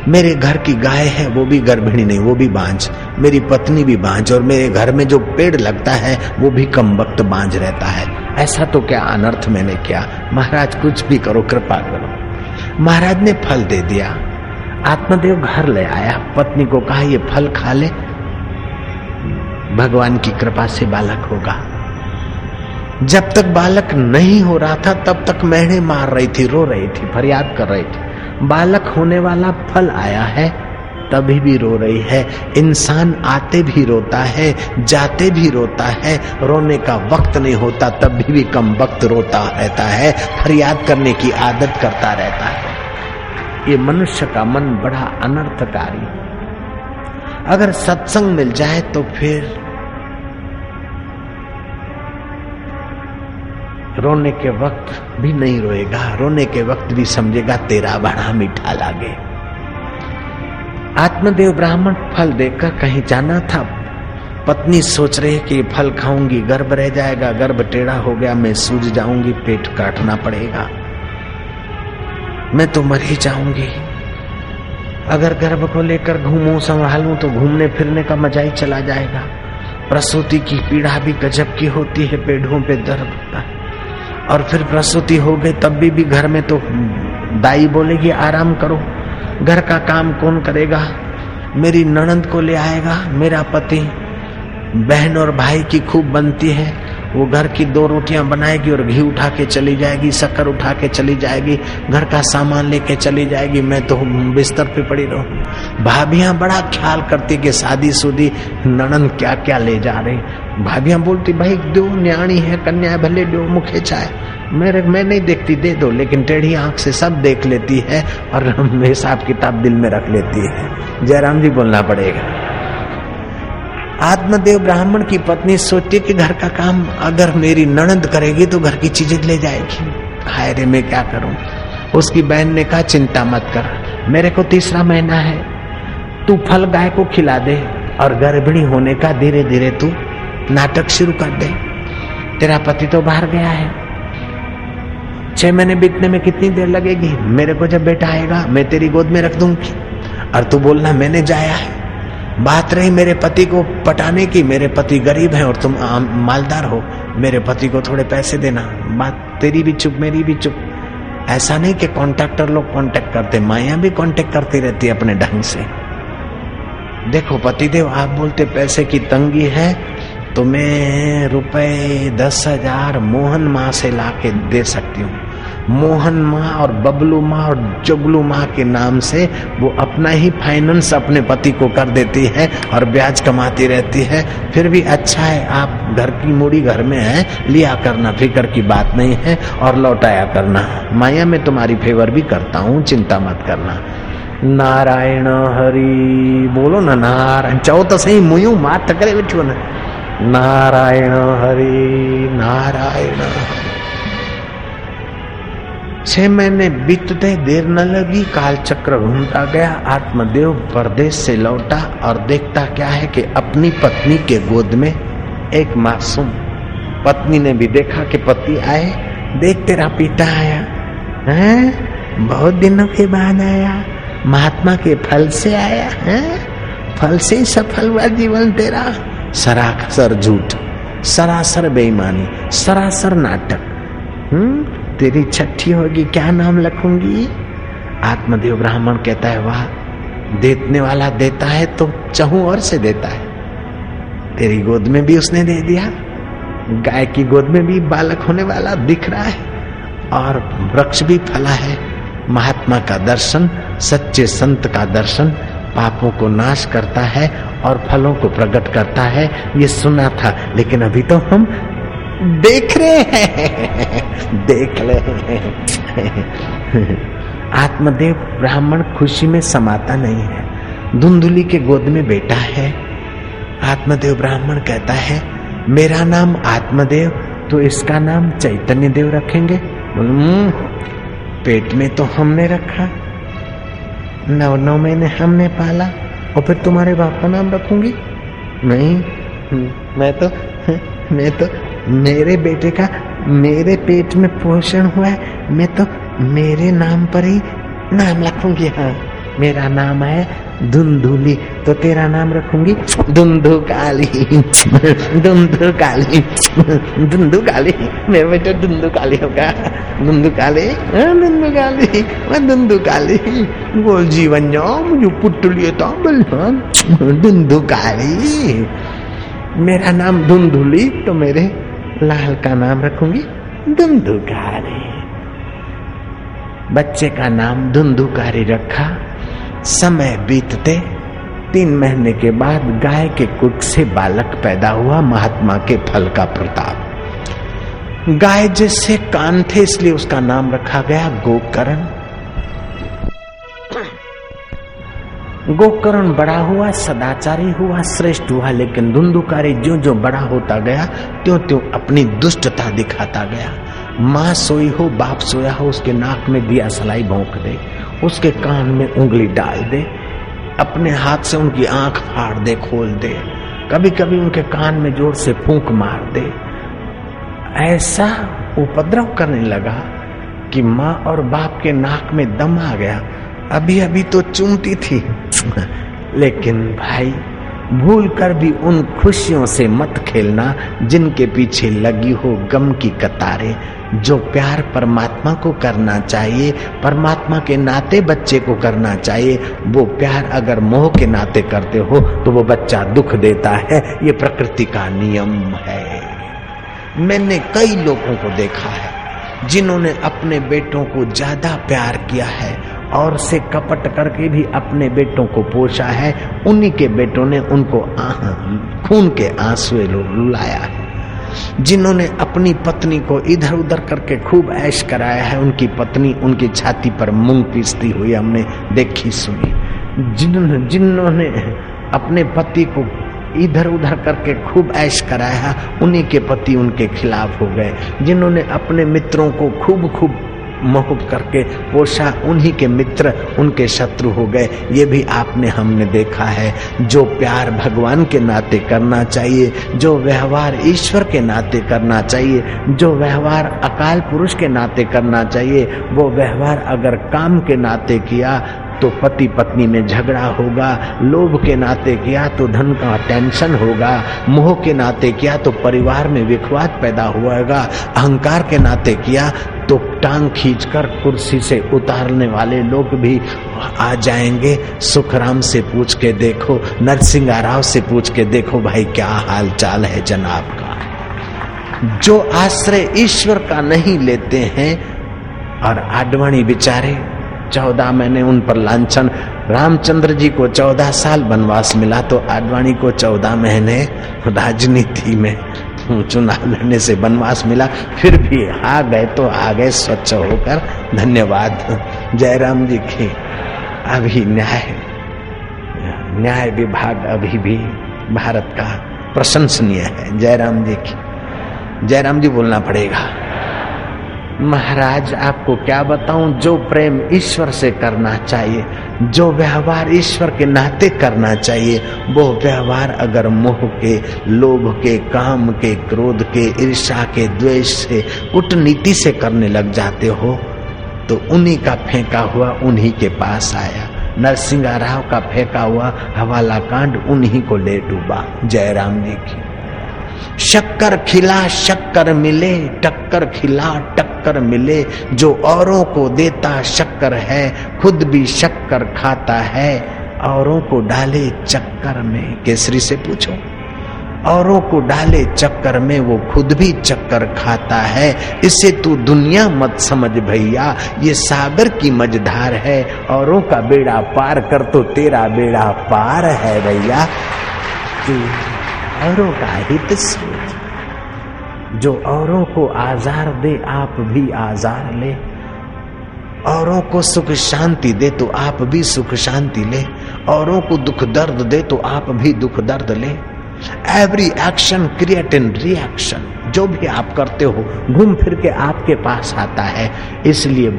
मेरे घर की गाय है, वो भी गर्भिणी नहीं, वो भी बांझ, मेरी पत्नी भी बांझ, और मेरे घर में जो पेड़ लगता है वो भी कमबख्त बांझ रहता है। ऐसा तो क्या अनर्थ मैंने किया, महाराज कुछ भी करो, कृपा करो। महाराज ने फल दे दिया। आत्मदेव घर ले आया, पत्नी को कहा ये फल खा ले, भगवान की कृपा से बालक होगा। जब तक बालक नहीं हो रहा था तब तक मैंने मार रही थी, रो रही थी, फरियाद कर रही थी। बालक होने वाला फल आया है तभी भी रो रही है। इंसान आते भी रोता है, जाते भी रोता है, रोने का वक्त नहीं होता तभी भी कम वक्त रोता रहता है, फरियाद करने की आदत करता रहता है। ये मनुष्य का मन बड़ा अनर्थकारी। अगर सत्संग मिल जाए तो फिर रोने के वक्त भी नहीं रोएगा, रोने के वक्त भी समझेगा तेरा बड़ा मीठा लागे। आत्मदेव ब्राह्मण फल देकर कहीं जाना था, पत्नी सोच रही कि फल खाऊंगी गर्भ रह जाएगा, गर्भ टेढ़ा हो गया, मैं सूज जाऊंगी, पेट काटना पड़ेगा, मैं तो मर ही जाऊंगी। अगर गर्भ को लेकर घूमूं संभालूं तो घूमने फिरने का मजा ही चला जाएगा। प्रसूति की पीड़ा भी गजब की होती है, पेड़ों पे दर्द होता है। और फिर प्रसूति हो गई तब भी घर में तो दाई बोलेगी आराम करो, घर का काम कौन करेगा, मेरी ननंद को ले आएगा मेरा पति। बहन और भाई की खूब बनती है, वो घर की दो रोटियां बनाएगी और घी उठा के चली जाएगी, शक्कर उठा के चली जाएगी, घर का सामान लेके चली जाएगी, मैं तो बिस्तर पे पड़ी रहूं। भाभियां बड़ा ख्याल करती कि शादी शुदी ननंद क्या क्या ले जा रही। भाभियां बोलती भाई दो, न्याणी है कन्या है, भले दो मुखे चाहे, मैं नहीं देखती, दे दो। लेकिन टेढ़ी आंख से सब देख लेती है और हिसाब किताब दिल में रख लेती है। जयराम जी बोलना पड़ेगा। आत्मदेव ब्राह्मण की पत्नी सोचती कि घर का काम अगर मेरी ननद करेगी तो घर की चीजें ले जाएगी, हाय रे मैं क्या करूं। उसकी बहन ने कहा चिंता मत कर, मेरे को तीसरा महीना है, तू फल गाय को खिला दे और गर्भिणी होने का धीरे धीरे तू नाटक शुरू कर दे। तेरा पति तो बाहर गया है, 6 महीने बीतने में कितनी देर लगेगी, मेरे को जब बेटा आएगा मैं तेरी गोद में रख दूंगी और तू बोलना मैंने जाया है। बात रही मेरे पति को पटाने की, मेरे पति गरीब हैं और तुम मालदार हो, मेरे पति को थोड़े पैसे देना। बात तेरी भी चुप मेरी भी चुप। ऐसा नहीं कि कॉन्ट्रैक्टर लोग कॉन्टेक्ट करते, माया भी कॉन्टेक्ट करती रहती है अपने ढंग से। देखो पतिदेव आप बोलते पैसे की तंगी है, तुम्हें ₹10,000 मोहन माँ से ला के दे सकती हूँ। मोहन माँ और बबलू माँ और जगलू माँ के नाम से वो अपना ही फाइनेंस अपने पति को कर देती है और ब्याज कमाती रहती है। फिर भी अच्छा है, आप घर की मूड़ी घर में है, लिया करना, फिक्र की बात नहीं है और लौटाया करना। माया में तुम्हारी फेवर भी करता हूँ, चिंता मत करना। नारायण हरि बोलो ना, नारायण चाहो तो सही, मुयू मात करे बैठो ना, नारायण हरि नारायण। 6 महीने बीतते देर न लगी, काल चक्र घूमता गया। आत्मदेव परदेश से लौटा और देखता क्या है कि अपनी पत्नी के गोद में एक मासूम। पत्नी ने भी देखा कि पति आए, देख तेरा पिता आया है, बहुत दिनों के बाद आया, महात्मा के फल से आया है, फल से सफल हुआ जीवन तेरा। सरासर झूठ, सरासर बेईमानी, सरासर नाटक। तेरी छठी होगी, क्या नाम रखूंगी। आत्मदेव ब्राह्मण कहता है वाह, देने वाला देता है तो चहू और से देता है। तेरी गोद में भी उसने दे दिया, गाय की गोद में भी बालक होने वाला दिख रहा है और वृक्ष भी फला है। महात्मा का दर्शन, सच्चे संत का दर्शन पापों को नाश करता है और फलों को प्रकट करता है। ये सुना था लेकिन अभी तो हम देख रहे हैं, देख ले। आत्मदेव ब्राह्मण खुशी में समाता नहीं है। धुंधुली के गोद में बेटा है। आत्मदेव ब्राह्मण कहता है मेरा नाम आत्मदेव तो इसका नाम चैतन्य देव रखेंगे। पेट में तो हमने रखा, 9 महीने हमने पाला और फिर तुम्हारे बाप का नाम रखूंगी। नहीं, मैं तो मेरे बेटे का मेरे पेट में पोषण हुआ है, मैं तो मेरे नाम पर ही नाम रखूंगी। हाँ मेरा नाम है धुंधुली तो तेरा नाम रखूंगी धुंधुकाली, धुंधुकाली, धुंधुकाली। मेरा बेटा धुंधुकाली होगा, धुंधुकाली धुंधुकाली मैं धुंधुकाली बोल जीवन जाओ मुझे पुटलिए तो धुंधुकाली। मेरा नाम धुंधुली तो मेरे लाल का नाम रखूंगी धुंधुकारी। बच्चे का नाम धुंधुकारी रखा। समय बीतते 3 महीने के बाद गाय के कुट से बालक पैदा हुआ। महात्मा के फल का प्रताप। गाय जैसे कान थे इसलिए उसका नाम रखा गया गोकर्ण। गोकर्ण बड़ा हुआ, सदाचारी हुआ, श्रेष्ठ हुआ, लेकिन धुंधुकारी जो जो बड़ा होता गया त्यों त्यों अपनी दुष्टता दिखाता गया। माँ सोई हो, बाप सोया हो, उसके नाक में दिया सलाई भोंक दे, उसके कान में उंगली डाल दे, अपने हाथ से उनकी आंख फाड़ दे, खोल दे, कभी कभी उनके कान में जोर से फूंक मार दे। ऐसा उपद्रव करने लगा कि माँ और बाप के नाक में दम आ गया। अभी अभी तो चूमती थी, लेकिन भाई भूल कर भी उन खुशियों से मत खेलना जिनके पीछे लगी हो गम की कतारें। जो प्यार परमात्मा को करना चाहिए, परमात्मा के नाते बच्चे को करना चाहिए, वो प्यार अगर मोह के नाते करते हो तो वो बच्चा दुख देता है। ये प्रकृति का नियम है। मैंने कई लोगों को देखा है जिन्होंने अपने बेटों को ज्यादा प्यार किया है और से कपट करके भी अपने बेटों को पोषा है। उन्हीं के बेटों ने उनको खून के आंसुए रुलाया है। जिन्होंने अपनी पत्नी को इधर उधर करके खूब ऐश कराया है, उनकी पत्नी उनकी छाती पर मूंग पीसती हुई हमने देखी सुनी। जिन्होंने अपने पति को इधर उधर करके खूब ऐश कराया, उन्हीं के पति उनके खिलाफ हो गए। जिन्होंने अपने मित्रों को खूब खूब मोहब्बत करके पोषा, उन्हीं के मित्र उनके शत्रु हो गए। ये भी आपने हमने देखा है। जो प्यार भगवान के नाते करना चाहिए, जो व्यवहार ईश्वर के नाते करना चाहिए, जो व्यवहार अकाल पुरुष के नाते करना चाहिए, वो व्यवहार अगर काम के नाते किया तो पति पत्नी में झगड़ा होगा, लोभ के नाते किया तो धन का टेंशन होगा, मोह के नाते किया तो परिवार में विखवाद पैदा होगा, अहंकार के नाते किया तो टांग खींचकर कुर्सी से उतारने वाले लोग भी आ जाएंगे। सुखराम से पूछ के देखो, नरसिंह राव से पूछ के देखो, भाई क्या हाल चाल है जनाब का। जो आश्रय ईश्वर का नहीं लेते हैं, और आडवाणी बिचारे 14 महीने उन पर लांछन। रामचंद्र जी को 14 साल वनवास मिला तो आडवाणी को 14 महीने राजनीति में चुनाव लड़ने से वनवास मिला। फिर भी आ गए तो आ गए स्वच्छ होकर। धन्यवाद जयराम जी की। अभी न्याय विभाग अभी भी भारत का प्रशंसनीय है। जयराम जी की, जयराम जी बोलना पड़ेगा। महाराज आपको क्या बताऊं, जो प्रेम ईश्वर से करना चाहिए, जो व्यवहार ईश्वर के नाते करना चाहिए, वो व्यवहार अगर मोह के, लोभ के, काम के, क्रोध के, ईर्ष्या के, द्वेष से, कूटनीति से करने लग जाते हो तो उन्हीं का फेंका हुआ उन्हीं के पास आया। नरसिंह राव का फेंका हुआ हवाला कांड उन्हीं को ले डूबा। जयराम जी की। शक्कर खिला शक्कर मिले, टक्कर खिला टक्कर मिले। जो औरों को देता शक्कर है, खुद भी शक्कर खाता है। औरों को डाले चक्कर में, केसरी से पूछो, औरों को डाले चक्कर में वो खुद भी चक्कर खाता है। इसे तू दुनिया मत समझ भैया, ये सागर की मझधार है। औरों का बेड़ा पार कर तो तेरा बेड़ा पार है भैया। औरों का हित सोच। जो औरों को आजार दे आप भी आजार ले, औरों को सुख शांति दे तो आप भी सुख शांति ले, औरों को दुख दर्द दे तो आप भी दुख दर्द ले। Every action create an reaction. जो भी आप करते हो घूम फिर के आपके पास आता है। इसलिए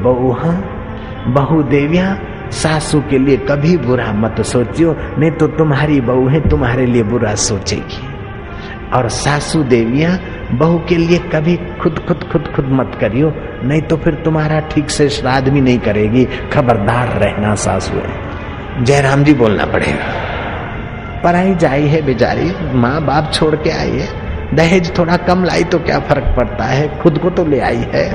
बहुदेवियां सासू के लिए कभी बुरा मत सोचियो, नहीं तो तुम्हारी बहुएं तुम्हारे लिए बुरा सोचेगी। और सासू देवियां बहू के लिए कभी खुद मत करियो, नहीं तो फिर तुम्हारा ठीक से श्राद्ध भी नहीं करेगी। खबरदार रहना सासुएं। जयराम जी बोलना पड़ेगा। पराई जाई है बेचारी, माँ बाप छोड़ के आई है, दहेज थोड़ा कम लाई तो क्या फर्क पड़ता है, खुद को तो ले आई है।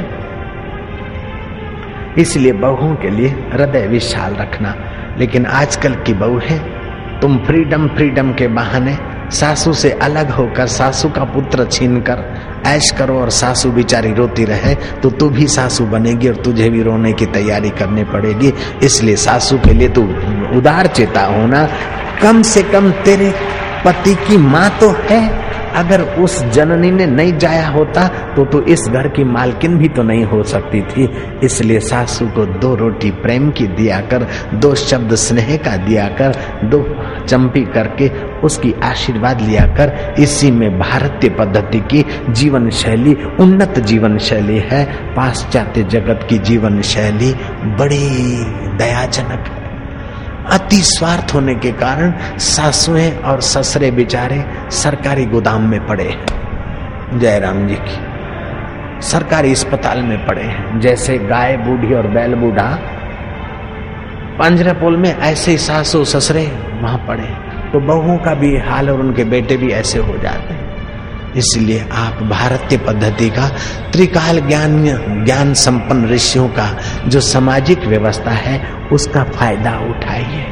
इसलिए बहुओं के लिए हृदय विशाल रखना। लेकिन आजकल की बहू है, तुम फ्रीडम के बहाने सासू से अलग होकर सासू का पुत्र छीनकर ऐश करो और सासू बेचारी रोती रहे तो तू भी सासू बनेगी और तुझे भी रोने की तैयारी करनी पड़ेगी। इसलिए सासू के लिए तू उदार चेता होना। कम से कम तेरे पति की माँ तो है, अगर उस जननी ने नहीं जाया होता तो तू इस घर की मालकिन भी तो नहीं हो सकती थी। इसलिए सासू को 2 रोटी प्रेम की दिया कर, 2 शब्द स्नेह का दिया कर, 2 चंपी करके उसकी आशीर्वाद लिया कर। इसी में भारतीय पद्धति की जीवन शैली उन्नत जीवन शैली है। पाश्चात्य जगत की जीवन शैली बड़ी दयाजनक है। अति स्वार्थ होने के कारण सासुएं और ससुरे बेचारे सरकारी गोदाम में पड़े हैं, जयराम जी की सरकारी अस्पताल में पड़े हैं। जैसे गाय बूढ़ी और बैल बूढ़ा पंजरपोल में, ऐसे ही सासू ससुरे वहां पड़े। तो बहुओं का भी हाल और उनके बेटे भी ऐसे हो जाते हैं। इसलिए आप भारतीय पद्धति का त्रिकाल ज्ञान संपन्न ऋषियों का जो सामाजिक व्यवस्था है उसका फायदा उठाइए।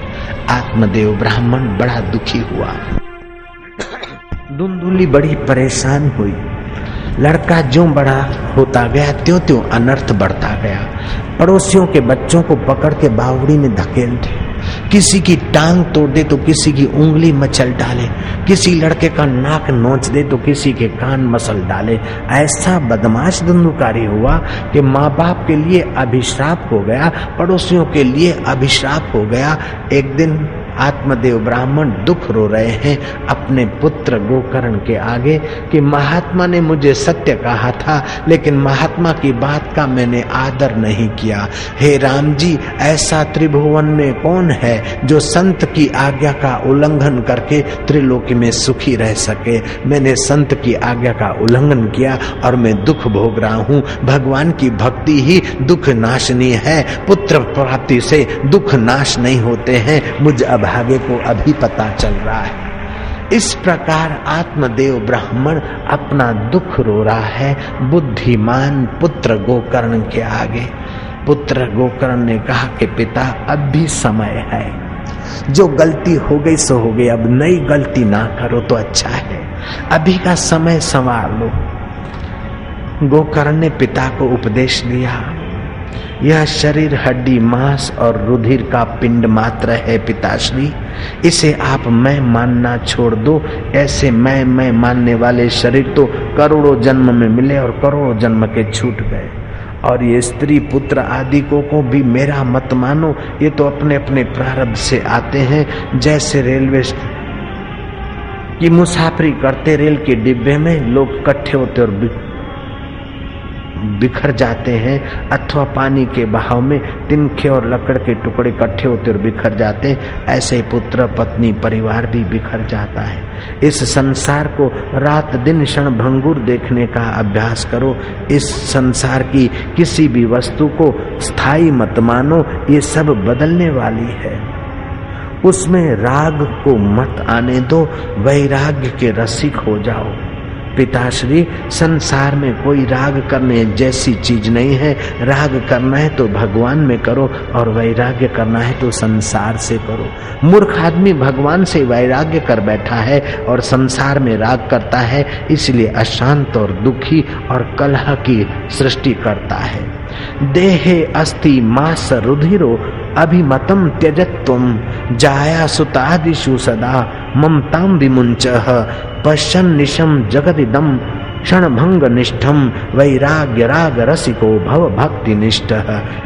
आत्मदेव ब्राह्मण बड़ा दुखी हुआ, धुंधुली बड़ी परेशान हुई। लड़का ज्यों बड़ा होता गया त्यों त्यों अनर्थ बढ़ता गया। पड़ोसियों के बच्चों को पकड़ के बावड़ी में धकेल दे, किसी की टांग तोड़ दे तो किसी की उंगली मचल डाले, किसी लड़के का नाक नोच दे तो किसी के कान मसल डाले। ऐसा बदमाश धंधुकारी हुआ कि माँ बाप के लिए अभिश्राप हो गया, पड़ोसियों के लिए अभिश्राप हो गया। एक दिन आत्मदेव ब्राह्मण दुख रो रहे हैं अपने पुत्र गोकर्ण के आगे कि महात्मा ने मुझे सत्य कहा था लेकिन महात्मा की बात का मैंने आदर नहीं किया। हे राम जी, ऐसा त्रिभुवन में कौन है जो संत की आज्ञा का उल्लंघन करके त्रिलोकी में सुखी रह सके। मैंने संत की आज्ञा का उल्लंघन किया और मैं दुख भोग रहा हूँ। भगवान की भक्ति ही दुख नाशनी है। पुत्र प्राप्ति से दुख नाश नहीं होते हैं, मुझे भाग्य को अभी पता चल रहा है। इस प्रकार आत्मदेव ब्राह्मण अपना दुख रो रहा है बुद्धिमान पुत्र गोकर्ण के आगे। पुत्र गोकर्ण ने कहा कि पिता, अब भी समय है, जो गलती हो गई सो हो गई, अब नई गलती ना करो तो अच्छा है, अभी का समय संवार लो। गोकर्ण ने पिता को उपदेश दिया, यह शरीर हड्डी मांस और रुधिर का पिंड मात्र है पिताश्री, इसे आप मैं मानना छोड़ दो। ऐसे मैं मानने वाले शरीर तो करोड़ों जन्म में मिले और करोड़ों जन्म के छूट गए। और ये स्त्री पुत्र आदि को भी मेरा मत मानो, ये तो अपने अपने प्रारब्ध से आते हैं। जैसे रेलवे की मुसाफरी करते रेल के डिब्बे में लोग इकट्ठे होते और बिखर जाते हैं, अथवा पानी के बहाव में तिनके और लकड़ के टुकड़े इकट्ठे होते और बिखर जाते हैं, ऐसे पुत्र पत्नी परिवार भी बिखर जाता है। इस संसार को रात दिन क्षण भंगुर देखने का अभ्यास करो। इस संसार की किसी भी वस्तु को स्थायी मत मानो, ये सब बदलने वाली है। उसमें राग को मत आने दो, वैराग्य के रसिक हो जाओ। पिताश्री, संसार में कोई राग करने जैसी चीज नहीं है। राग करना है तो भगवान में करो और वैराग्य करना है तो संसार से करो। मूर्ख आदमी भगवान से वैराग्य कर बैठा है और संसार में राग करता है, इसलिए अशांत और दुखी और कलह की सृष्टि करता है। देहे अस्ति मांस रुधिरो अभिमतम त्यजत्वम जाया सुतादिषु सदा ममतां विमुञ्चः पश्यन् निशं जगदिदं क्षणभंग निष्ठम वैराग्य राग रसिको भव भक्ति निष्ठ।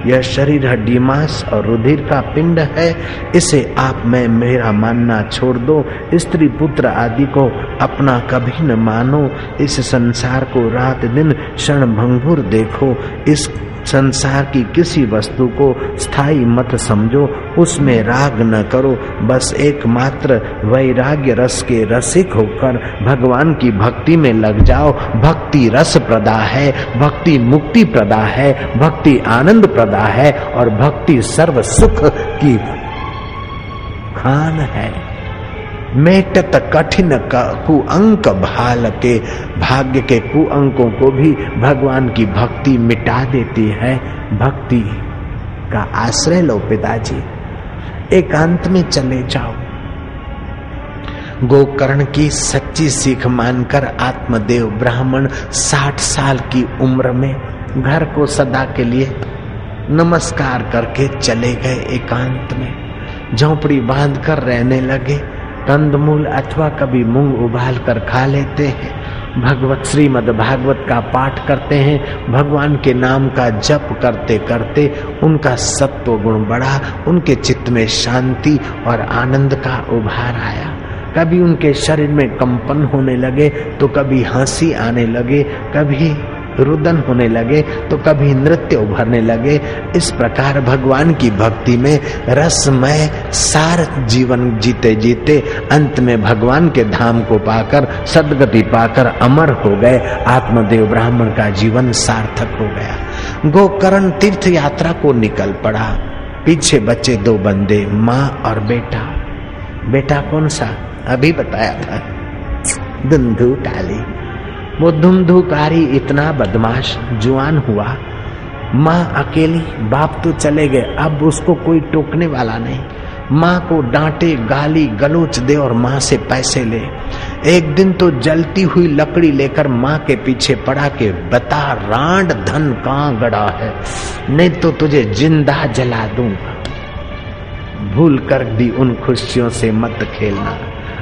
यह शरीर हड्डी मांस और रुधिर का पिंड है, इसे आप मैं मेरा मानना छोड़ दो। स्त्री पुत्र आदि को अपना कभी न मानो। इस संसार को रात दिन क्षण भंगुर देखो। इस संसार की किसी वस्तु को स्थायी मत समझो, उसमें राग न करो, बस एकमात्र वैराग्य रस के रसिक होकर भगवान की भक्ति में लग जाओ। भक्ति रस प्रदा है, भक्ति मुक्ति प्रदा है, भक्ति आनंद प्रदा है और भक्ति सर्व सुख की खान है। मेटत कठिन कुअंक भाल के, भाग्य के कुअंकों को भी भगवान की भक्ति मिटा देती है। भक्ति का आश्रय लो पिताजी, एकांत में चले जाओ। गोकर्ण की सच्ची सीख मानकर आत्मदेव ब्राह्मण 60 साल की उम्र में घर को सदा के लिए नमस्कार करके चले गए एकांत में। झोपड़ी बांधकर रहने लगे। कंदमूल अथवा कभी मूंग उबाल कर खा लेते हैं। भगवत श्रीमद भागवत का पाठ करते हैं। भगवान के नाम का जप करते करते उनका सत्व गुण बढ़ा। उनके चित्त में शांति और आनंद का उभार आया। कभी उनके शरीर में कंपन होने लगे तो कभी हंसी आने लगे, कभी रुदन होने लगे तो कभी नृत्य उभरने लगे। इस प्रकार भगवान की भक्ति में रसमय सार जीवन जीते जीते अंत में भगवान के धाम को पाकर सद्गति पाकर अमर हो गए। आत्मदेव ब्राह्मण का जीवन सार्थक हो गया। गोकर्ण तीर्थ यात्रा को निकल पड़ा। पीछे बचे 2 बंदे, माँ और बेटा। बेटा कौन सा? अभी बताया था, धुंधू टाली। वो धुंधुकारी इतना बदमाश जुआन हुआ। माँ अकेली, बाप तो चले गए, अब उसको कोई टोकने वाला नहीं। माँ को डांटे, गाली गलोच दे और माँ से पैसे ले। एक दिन तो जलती हुई लकड़ी लेकर माँ के पीछे पड़ा के बता रांड धन कहाँ गड़ा है, नहीं तो तुझे जिंदा जला दूंगा। भूल कर भी उन खुशियों से मत खेलना।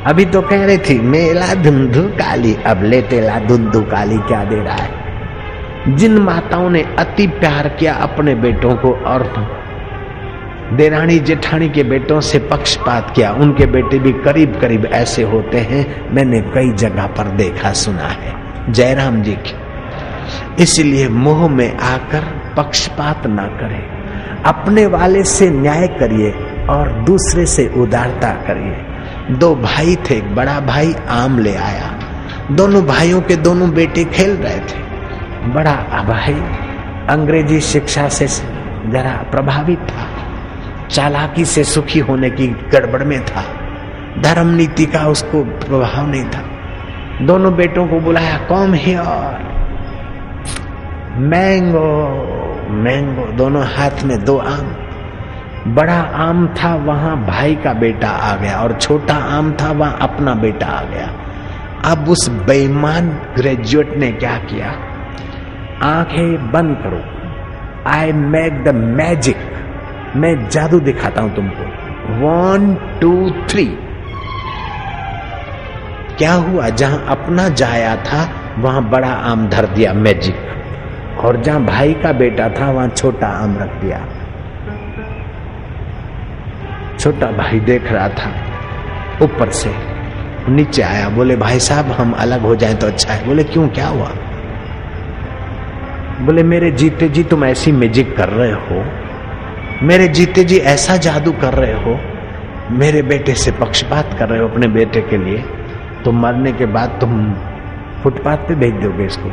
अभी तो कह रही थी मेला धुंधु काली, अब लेटेला धुंधु काली क्या दे रहा है। जिन माताओं ने अति प्यार किया अपने बेटों को, औरतों, देरानी जेठानी के बेटों से पक्षपात किया, उनके बेटे भी करीब करीब ऐसे होते हैं। मैंने कई जगह पर देखा सुना है जयराम जी की। इसलिए मोह में आकर पक्षपात ना करें। अपने वाले से न्याय करिए और दूसरे से उदारता करिए। 2 भाई थे। एक बड़ा भाई आम ले आया। दोनों भाइयों के दोनों बेटे खेल रहे थे। बड़ा भाई अंग्रेजी शिक्षा से जरा प्रभावित था, चालाकी से सुखी होने की गड़बड़ में था, धर्म नीति का उसको प्रभाव नहीं था। दोनों बेटों को बुलाया, कॉम हियर, मैंगो मैंगो, दोनों हाथ में 2 आम। बड़ा आम था, वहां भाई का बेटा आ गया, और छोटा आम था, वहां अपना बेटा आ गया। अब उस बेईमान ग्रेजुएट ने क्या किया, आंखें बंद करो, आई मेक द मैजिक, मैं जादू दिखाता हूं तुमको, 1 2 3। क्या हुआ, जहां अपना जाया था वहां बड़ा आम धर दिया मैजिक, और जहां भाई का बेटा था वहां छोटा आम रख दिया। छोटा भाई देख रहा था ऊपर से, नीचे आया, बोले भाई साहब हम अलग हो जाएं तो अच्छा है। बोले क्यों, क्या हुआ? बोले मेरे जीते जी तुम ऐसी मैजिक कर रहे हो, मेरे जीते जी ऐसा जादू कर रहे हो, मेरे बेटे से पक्षपात कर रहे हो अपने बेटे के लिए, तो मरने के बाद तुम फुटपाथ पे भेज दोगे इसको,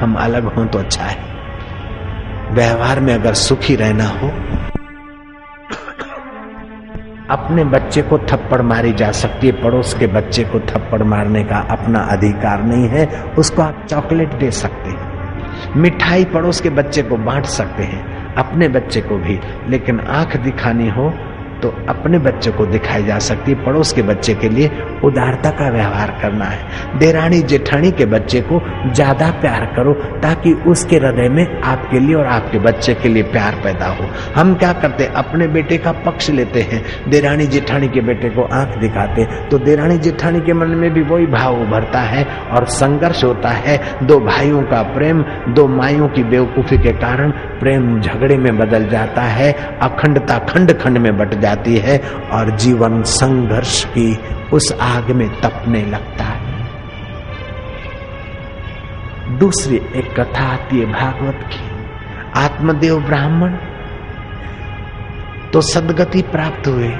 हम अलग हों तो अच्छा है। व्यवहार में अगर सुखी रहना हो, अपने बच्चे को थप्पड़ मारी जा सकती है, पड़ोस के बच्चे को थप्पड़ मारने का अपना अधिकार नहीं है। उसको आप चॉकलेट दे सकते हैं, मिठाई पड़ोस के बच्चे को बांट सकते हैं, अपने बच्चे को भी। लेकिन आंख दिखानी हो तो अपने बच्चे को दिखाई जा सकती है, पड़ोस के बच्चे के लिए उदारता का व्यवहार करना है। देरानी जेठानी के बच्चे को ज्यादा प्यार करो ताकि उसके हृदय में आपके लिए और आपके बच्चे के लिए प्यार पैदा हो। हम क्या करते, अपने बेटे का पक्ष लेते हैं, देरानी जेठानी के बेटे को आंख दिखाते, तो देरानी जेठानी के मन में भी वही भाव उभरता है और संघर्ष होता है। 2 भाइयों का प्रेम 2 माइयों की बेवकूफी के कारण प्रेम झगड़े में बदल जाता है, अखंडता खंड खंड में बट जाती है और जीवन संघर्ष की उस आग में तपने लगता है। दूसरी एक कथा आती है भागवत की। आत्मदेव ब्राह्मण तो सद्गति प्राप्त हुए,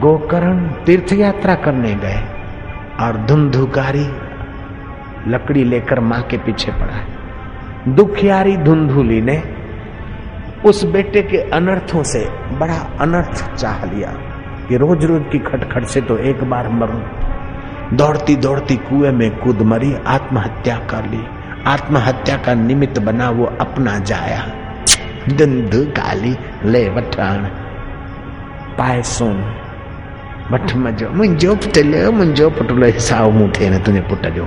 गोकर्ण तीर्थ यात्रा करने गए, और धुंधुकारी लकड़ी लेकर मां के पीछे पड़ा है। दुखियारी धुंधुली ने उस बेटे के अनर्थों से बड़ा अनर्थ चाह लिया कि रोज रोज की खटखट से तो एक बार मरूं। दौड़ती दौड़ती कुएं में कूद मरी, आत्महत्या कर ली। आत्महत्या का निमित्त बना वो अपना जाया, दंद काली ले वठान पायसोन। वठ मज़ो मुंहिंजो पुटु लाइ साओ मूं थिए न तुंहिंजे पुट जो।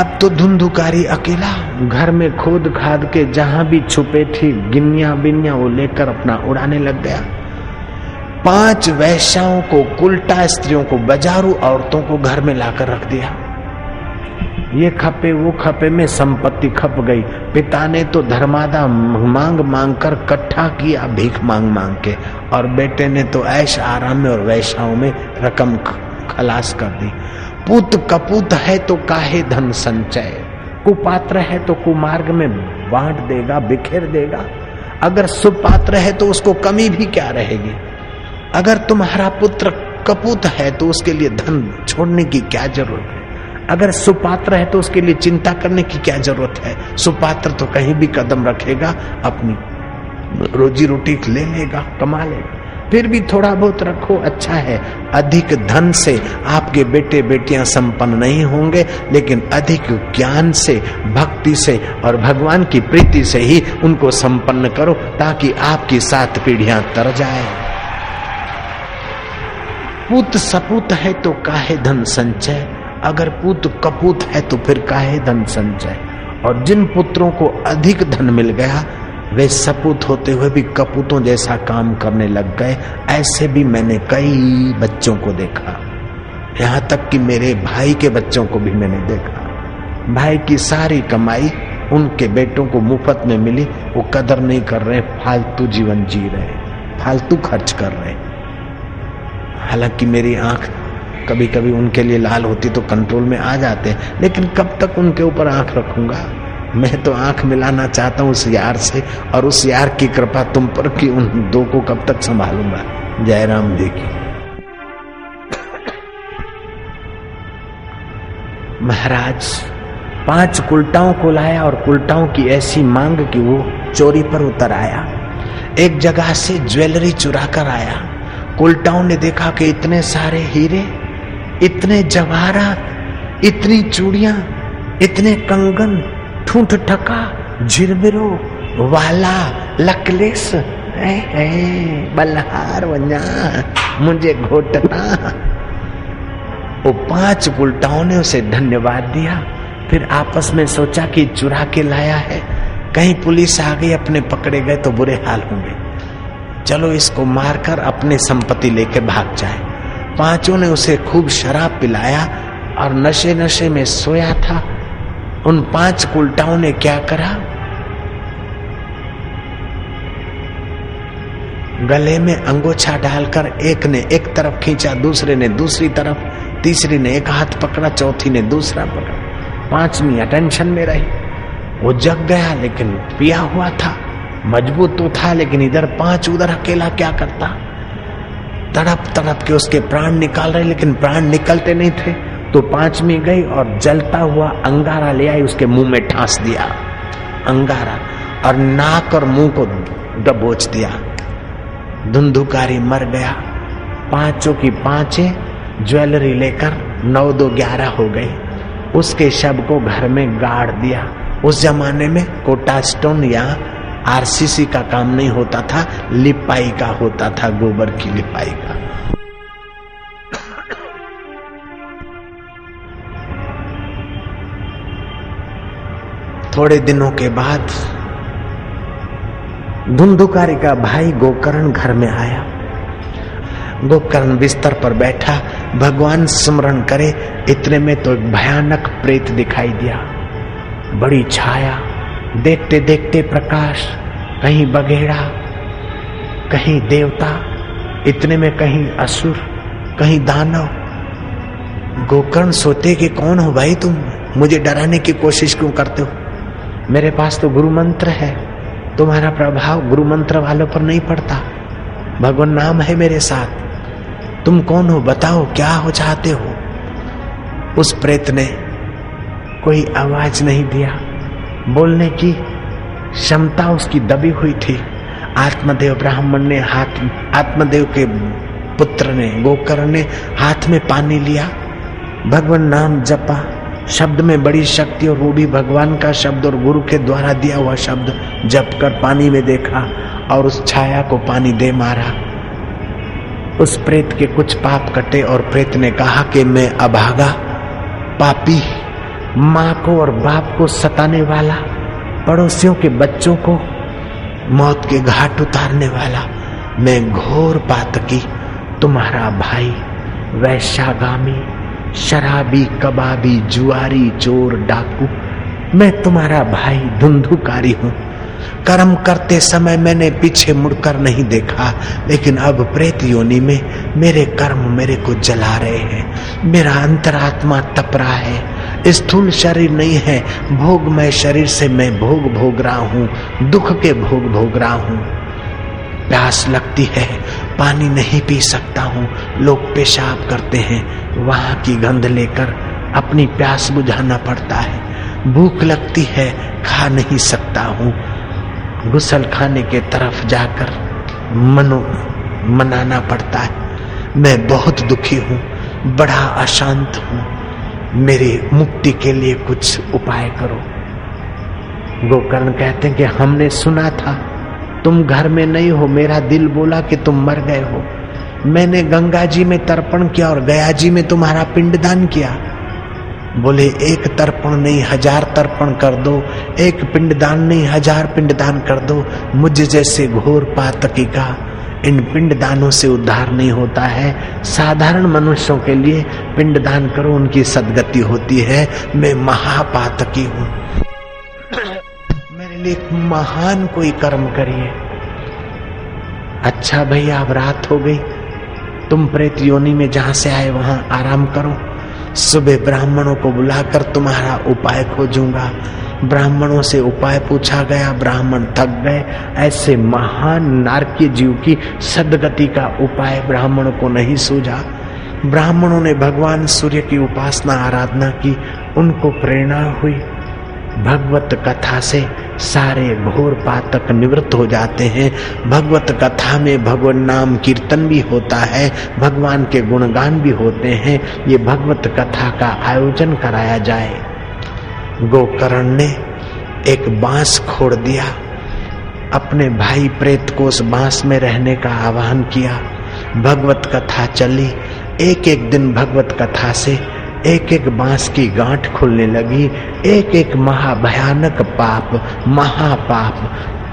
अब तो धुंधुकारी अकेला घर में खोद खाद के जहां भी छुपे थी गिन्निया बिन्निया वो लेकर अपना उड़ाने लग गया। 5 वैश्याओं को, कुलटा स्त्रियों को, बजारू औरतों को घर में लाकर रख दिया। ये खपे वो खपे में संपत्ति खप गई। पिता ने तो धर्मादा मांग मांग कर कट्ठा किया भीख मांग मांग के, और बेटे ने तो ऐश आराम में और वैश्याओं में रकम खलास कर दी। पूत कपूत है तो काहे धन संचय, कुपात्र है तो कुमार्ग में बांट देगा, बिखेर देगा। अगर सुपात्र है तो उसको कमी भी क्या रहेगी। अगर तुम्हारा पुत्र कपूत है तो उसके लिए धन छोड़ने की क्या जरूरत है। अगर सुपात्र है तो उसके लिए चिंता करने की क्या जरूरत है। सुपात्र तो कहीं भी कदम रखेगा, अपनी रोजी रोटी ले लेगा, कमा लेगा। फिर भी थोड़ा बहुत रखो अच्छा है। अधिक धन से आपके बेटे बेटियां संपन्न नहीं होंगे, लेकिन अधिक ज्ञान से, भक्ति से और भगवान की प्रीति से ही उनको संपन्न करो, ताकि आपकी 7 पीढ़ियां तर जाए। पूत सपूत है तो काहे धन संचय, अगर पूत कपूत है तो फिर काहे धन संचय। और जिन पुत्रों को अधिक धन मिल गया वे सपूत होते हुए भी कपूतों जैसा काम करने लग गए। ऐसे भी मैंने कई बच्चों को देखा, यहां तक कि मेरे भाई के बच्चों को भी मैंने देखा। भाई की सारी कमाई उनके बेटों को मुफ्त में मिली, वो कदर नहीं कर रहे, फालतू जीवन जी रहे, फालतू खर्च कर रहे। हालांकि मेरी आंख कभी कभी उनके लिए लाल होती तो कंट्रोल में आ जाते, लेकिन कब तक उनके ऊपर आंख रखूंगा। मैं तो आंख मिलाना चाहता हूँ उस यार से, और उस यार की कृपा तुम पर कि उन 2 को कब तक संभालूंगा। जयराम जी की। महाराज 5 कुलटाओं को लाया और कुलटाओं की ऐसी मांग कि वो चोरी पर उतर आया। एक जगह से ज्वेलरी चुरा कर आया। कुलटाओं ने देखा कि इतने सारे हीरे, इतने जवाहरात, इतनी चूड़ियां, इतने कंगन, ठूंठ ठका, झिरमिरो, वाला, लकलेस, बलहार वन्या मुझे घोटना। वो 5 कुलटाओं ने उसे धन्यवाद दिया। फिर आपस में सोचा कि चुरा के लाया है, कहीं पुलिस आ गई, अपने पकड़े गए तो बुरे हाल होंगे, चलो इसको मारकर अपने संपत्ति लेके भाग जाए। 5 ने उसे खूब शराब पिलाया और नशे में सोया था। उन 5 कुलटाओं ने क्या करा, गले में अंगोछा डालकर एक ने एक तरफ खींचा, दूसरे ने दूसरी तरफ, तीसरी ने एक हाथ पकड़ा, चौथी ने दूसरा पकड़ा, 5वीं अटेंशन में रही। वो जग गया लेकिन पिया हुआ था, मजबूत तो था लेकिन इधर 5 उधर अकेला क्या करता। तड़प तड़प के उसके प्राण निकाल रहे लेकिन प्राण निकलते नहीं थे। तो 5वीं गई और जलता हुआ अंगारा ले आई, उसके मुंह में ठास दिया अंगारा, और नाक और मुंह को दबोच दिया। धुंधुकारी मर गया। 5 की 5 ज्वेलरी लेकर 9 2 11 हो गई। उसके शव को घर में गाड़ दिया। उस जमाने में कोटा स्टोन या आरसीसी का काम नहीं होता था, लिपाई का होता था, गोबर की लिपाई का। थोड़े दिनों के बाद धुंधुकारी का भाई गोकर्ण घर में आया। गोकर्ण बिस्तर पर बैठा भगवान स्मरण करे, इतने में तो एक भयानक प्रेत दिखाई दिया। बड़ी छाया, देखते देखते प्रकाश, कहीं बगेड़ा, कहीं देवता, इतने में कहीं असुर, कहीं दानव। गोकर्ण सोते कि कौन हो भाई तुम, मुझे डराने की कोशिश क्यों करते हो। मेरे पास तो गुरु मंत्र है, तुम्हारा प्रभाव गुरु मंत्र वालों पर नहीं पड़ता, भगवान नाम है मेरे साथ। तुम कौन हो बताओ, क्या हो चाहते हो। उस प्रेत ने कोई आवाज नहीं दिया, बोलने की क्षमता उसकी दबी हुई थी। आत्मदेव ब्राह्मण ने हाथ, आत्मदेव के पुत्र ने गोकर्ण ने हाथ में पानी लिया, भगवान नाम जपा। शब्द में बड़ी शक्ति, और वो भी भगवान का शब्द और गुरु के द्वारा दिया हुआ शब्द जप कर पानी में देखा, और उस छाया को पानी दे मारा। उस प्रेत के कुछ पाप कटे और प्रेत ने कहा कि मैं अभागा, पापी, माँ को और बाप को सताने वाला, पड़ोसियों के बच्चों को मौत के घाट उतारने वाला, मैं घोर पातकी, तुम्हारा भाई, वैश्यागामी, शराबी, कबाबी, जुआरी, चोर, डाकू, मैं तुम्हारा भाई धुंधुकारी हूँ। कर्म करते समय मैंने पीछे मुड़कर नहीं देखा, लेकिन अब प्रेत योनि में मेरे कर्म मेरे को जला रहे हैं। मेरा अंतरात्मा तप रहा है, स्थूल शरीर नहीं है, भोगमय शरीर से मैं भोग रहा हूँ, दुख के भोग रहा हूँ। प्यास लगती है, पानी नहीं पी सकता हूँ। लोग पेशाब करते हैं, वहाँ की गंध लेकर अपनी प्यास बुझाना पड़ता है। भूख लगती है, खा नहीं सकता हूँ। गुसल खाने के तरफ जाकर मनाना पड़ता है। मैं बहुत दुखी हूँ, बड़ा अशांत हूँ, मेरी मुक्ति के लिए कुछ उपाय करो। गोकर्ण कहते हैं कि हमने सुना था तुम घर में नहीं हो, मेरा दिल बोला कि तुम मर गए हो। मैंने गंगा जी में तर्पण किया और गया जी में तुम्हारा पिंडदान किया। बोले एक तर्पण नहीं 1000 तर्पण कर दो, एक पिंडदान नहीं 1000 पिंडदान कर दो। मुझ जैसे घोर पातकी का इन पिंडदानों से उद्धार नहीं होता है। साधारण मनुष्यों के लिए पिंडदान करो, उनकी सद्गति होती है। मैं महापातकी हूँ, मेरे लिए महान कोई कर्म करिए। अच्छा भैया, अब रात हो गई, तुम प्रेत योनि में जहाँ से आए वहाँ आराम करो। सुबह ब्राह्मणों को बुलाकर तुम्हारा उपाय खोजूंगा। ब्राह्मणों से उपाय पूछा गया, ब्राह्मण थक गए। ऐसे महान नारकीय जीव की सद्गति का उपाय ब्राह्मणों को नहीं सूझा। ब्राह्मणों ने भगवान सूर्य की उपासना आराधना की, उनको प्रेरणा हुई। भगवत कथा से सारे घोर पातक निवृत्त हो जाते हैं। भगवत कथा में भगवान नाम कीर्तन भी होता है, भगवान के गुणगान भी होते हैं। ये भगवत कथा का आयोजन कराया जाए। गोकर्ण ने एक बांस खोड़ दिया, अपने भाई प्रेत को उस बांस में रहने का आह्वान किया। भगवत कथा चली। एक एक दिन भगवत कथा से एक एक बांस की गांठ खुलने लगी। एक एक महाभयानक पाप, महापाप,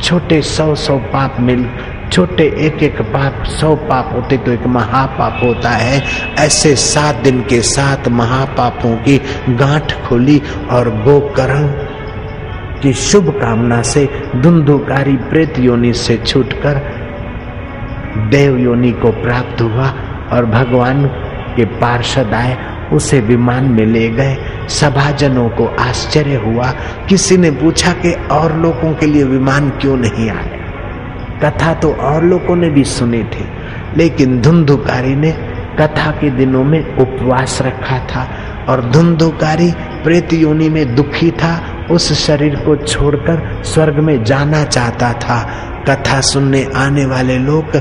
छोटे 100 पाप मिल, छोटे एक एक पाप 100 पाप होते तो एक महापाप होता है। ऐसे 7 दिन के 7 महापापों की गांठ खुली और गोकर्ण की शुभ कामना से धुंधुकारी प्रेत योनि से छूटकर देव योनि को प्राप्त हुआ। और भगवान के पार्षद आए, उसे विमान में ले गए। सभाजनों को आश्चर्य हुआ। किसी ने पूछा कि और लोगों के लिए विमान क्यों नहीं आया? कथा तो और लोगों ने भी सुनी थी, लेकिन धुंधुकारी ने कथा के दिनों में उपवास रखा था और धुंधुकारी प्रेत योनि में दुखी था। उस शरीर को छोड़कर स्वर्ग में जाना चाहता था। कथा सुनने आने वाले लोग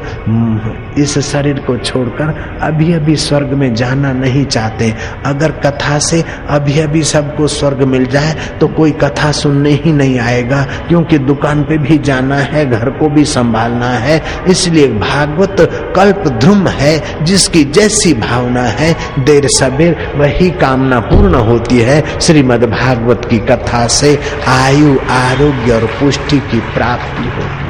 इस शरीर को छोड़कर अभी-अभी स्वर्ग में जाना नहीं चाहते। अगर कथा से अभी-अभी सबको स्वर्ग मिल जाए तो कोई कथा सुनने ही नहीं आएगा, क्योंकि दुकान पे भी जाना है, घर को भी संभालना है। इसलिए भागवत कल्प ध्रुम है, जिसकी जैसी भावना है देर सबेर वही कामना पूर्ण होती है। श्रीमद् भागवत की कथा से आयु, आरोग्य और पुष्टि की प्राप्ति हो।